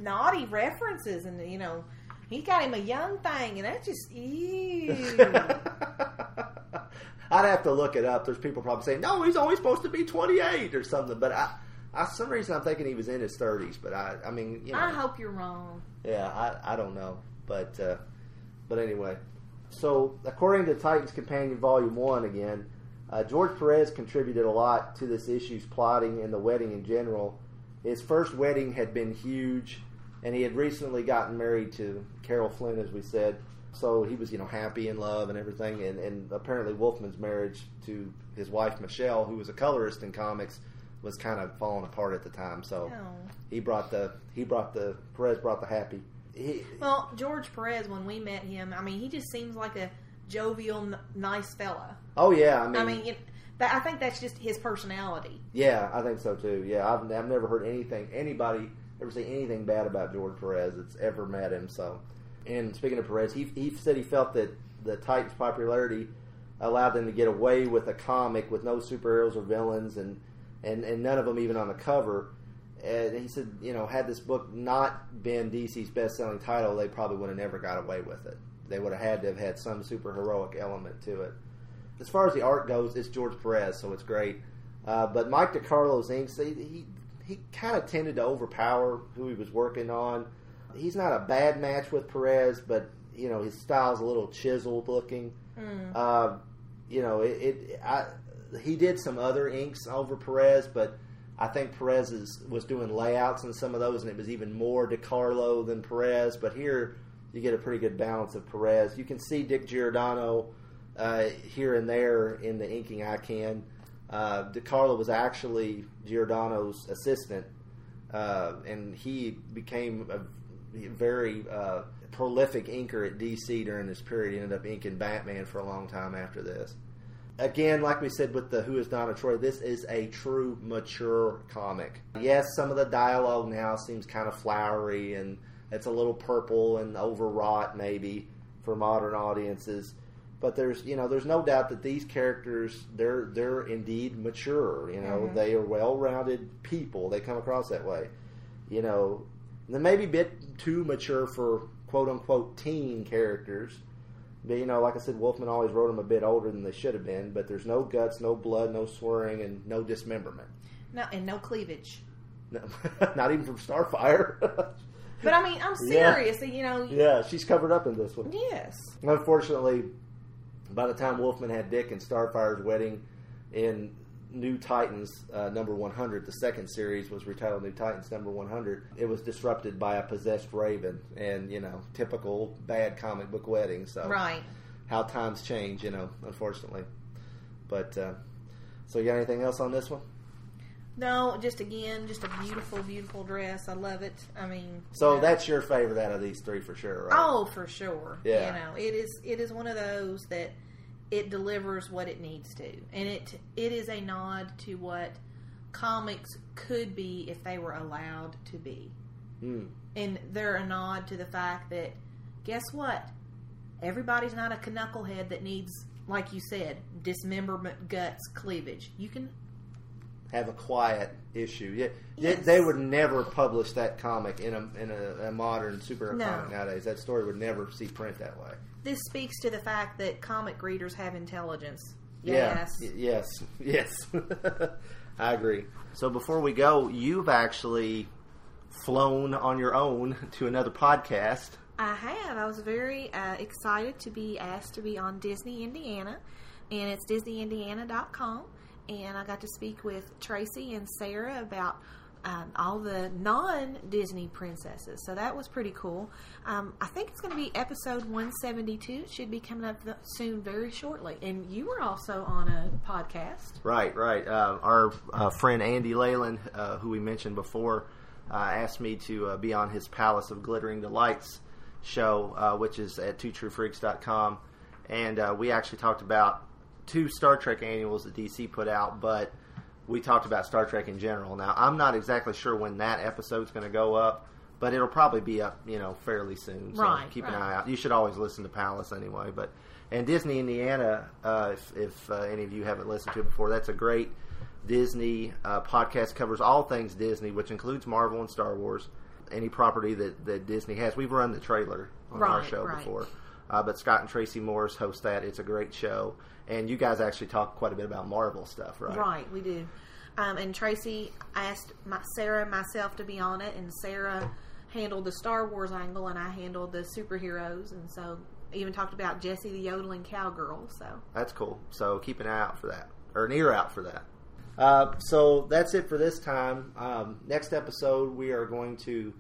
naughty references, and you know. He got him a young thing, and that just, ew. I'd have to look it up. There's people probably saying, no, he's only supposed to be twenty-eight or something. But I, I for some reason, I'm thinking he was in his thirties. But I, I mean, you know. I hope you're wrong. Yeah, I, I don't know. But, uh, but anyway. So, according to Titans Companion Volume one again, uh, George Perez contributed a lot to this issue's plotting and the wedding in general. His first wedding had been huge, and he had recently gotten married to Carol Flynn, as we said. So he was, you know, happy in love and everything. And, and apparently Wolfman's marriage to his wife, Michelle, who was a colorist in comics, was kind of falling apart at the time. So oh. he brought the, he brought the, Perez brought the happy. He, well, George Perez, when we met him, I mean, he just seems like a jovial, nice fella. Oh, yeah. I mean, I mean it, I think that's just his personality. Yeah, I think so, too. Yeah, I've, I've never heard anything, anybody ever say anything bad about George Perez that's ever met him. So, and speaking of Perez, he, he said he felt that the Titans' popularity allowed them to get away with a comic with no superheroes or villains and, and, and none of them even on the cover. And he said, you know, had this book not been D C's best-selling title, they probably would have never got away with it. They would have had to have had some superheroic element to it. As far as the art goes, it's George Perez, so it's great. Uh, but Mike DeCarlo's inks, he he, he kind of tended to overpower who he was working on. He's not a bad match with Perez, but, you know, his style's a little chiseled looking. Mm. Uh, you know, it, it. I he did some other inks over Perez, but I think Perez is, was doing layouts in some of those, and it was even more DeCarlo than Perez. But here, you get a pretty good balance of Perez. You can see Dick Giordano uh, here and there in the inking icon. Uh, DeCarlo was actually Giordano's assistant, uh, and he became a very uh, prolific inker at D C during this period. He ended up inking Batman for a long time after this. Again, like we said with the Who is Donna Troy, this is a true, mature comic. Yes, some of the dialogue now seems kind of flowery, and it's a little purple and overwrought, maybe, for modern audiences. But there's, you know, there's no doubt that these characters, they're they're indeed mature. You know, mm-hmm. They are well-rounded people. They come across that way. You know, they may be a bit too mature for quote-unquote teen characters. But, you know, like I said, Wolfman always wrote them a bit older than they should have been, but there's no guts, no blood, no swearing, and no dismemberment. No, and no cleavage. No, not even from Starfire. But, I mean, I'm serious. Yeah. You know, yeah, she's covered up in this one. Yes. Unfortunately, by the time Wolfman had Dick and Starfire's wedding in New Titans uh, number one hundred, the second series was retitled New Titans number one hundred, it was disrupted by a possessed raven and, you know, typical bad comic book wedding. So right. How times change, you know, unfortunately. But, uh, so you got anything else on this one? No, just again, just a beautiful, beautiful dress. I love it. I mean. So you know, that's your favorite out of these three for sure, right? Oh, for sure. Yeah. You know, it is, it is one of those that it delivers what it needs to. And it it is a nod to what comics could be if they were allowed to be. Mm. And they're a nod to the fact that, guess what? Everybody's not a knucklehead that needs, like you said, dismemberment, guts, cleavage. You can have a quiet issue. Yeah, yes. They would never publish that comic in a, in a, a modern superhero no. comic nowadays. That story would never see print that way. This speaks to the fact that comic readers have intelligence. Yes. Yeah. Yes. Yes. I agree. So before we go, you've actually flown on your own to another podcast. I have. I was very uh, excited to be asked to be on Disney Indiana, and it's disney indiana dot com. And I got to speak with Tracy and Sarah about Um, all the non-Disney princesses. So that was pretty cool. Um, I think it's going to be episode one seventy-two. It should be coming up soon, very shortly. And you were also on a podcast. Right, right. Uh, our uh, friend Andy Leyland, uh, who we mentioned before, uh, asked me to uh, be on his Palace of Glittering Delights show, uh, which is at two true freaks dot com. And uh, we actually talked about two Star Trek annuals that D C put out, but we talked about Star Trek in general. Now, I'm not exactly sure when that episode's going to go up, but it'll probably be up, you know, fairly soon. So right, keep right. an eye out. You should always listen to Palace anyway. But and Disney Indiana, uh, if, if uh, any of you haven't listened to it before, that's a great Disney uh, podcast. Covers all things Disney, which includes Marvel and Star Wars, any property that, that Disney has. We've run the trailer on right, our show right. before. uh, but Scott and Tracy Morris host that. It's a great show, and you guys actually talk quite a bit about Marvel stuff, right? Right, we do. Um, and Tracy asked my, Sarah and myself to be on it, and Sarah handled the Star Wars angle, and I handled the superheroes, and so even talked about Jessie the Yodeling Cowgirl. So that's cool. So keep an eye out for that, or an ear out for that. Uh, so that's it for this time. Um, next episode, we are going to,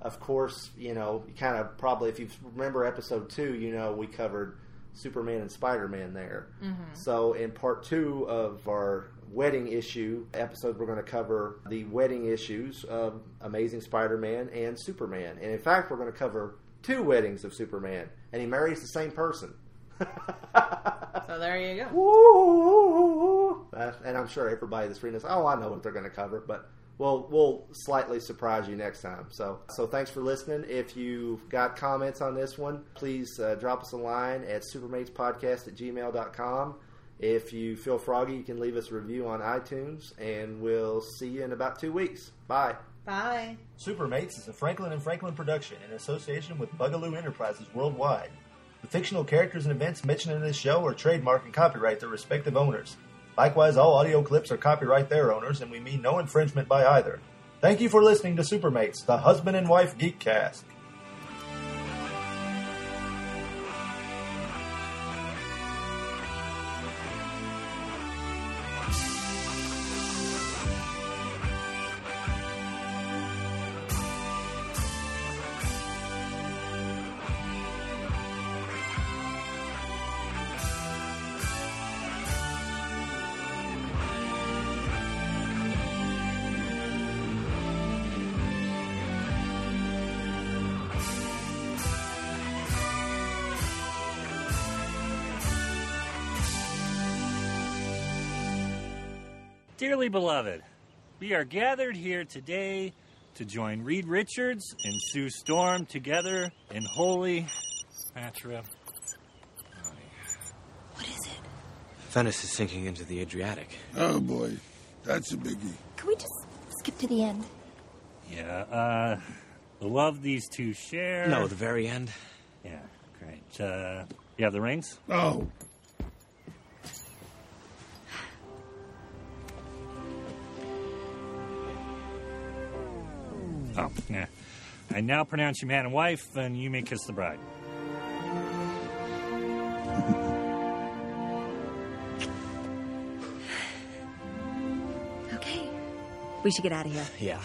of course, you know, you kind of probably, if you remember episode two, you know, we covered Superman and Spider-Man there. Mm-hmm. So in part two of our wedding issue episode, we're going to cover the wedding issues of Amazing Spider-Man and Superman. And in fact, we're going to cover two weddings of Superman, and he marries the same person. So there you go. Woo! Uh, and I'm sure everybody that's reading this, oh, I know what they're going to cover, but we'll we'll slightly surprise you next time. So so thanks for listening. If you've got comments on this one, please uh, drop us a line at supermatespodcast at gmail dot com. If you feel froggy, you can leave us a review on iTunes, and we'll see you in about two weeks. Bye. Bye. Supermates is a Franklin and Franklin production in association with Bugaloo Enterprises Worldwide. The fictional characters and events mentioned in this show are trademark and copyright their respective owners. Likewise, all audio clips are copyright their owners, and we mean no infringement by either. Thank you for listening to Supermates, the husband and wife geekcast. Dearly beloved, we are gathered here today to join Reed Richards and Sue Storm together in holy matrimony. What is it? Venice is sinking into the Adriatic. Oh boy, that's a biggie. Can we just skip to the end? Yeah, uh, the love these two share. No, the very end. Yeah, great. Uh, you have the rings? Oh. Oh, yeah. I now pronounce you man and wife, and you may kiss the bride. Okay. We should get out of here. Yeah.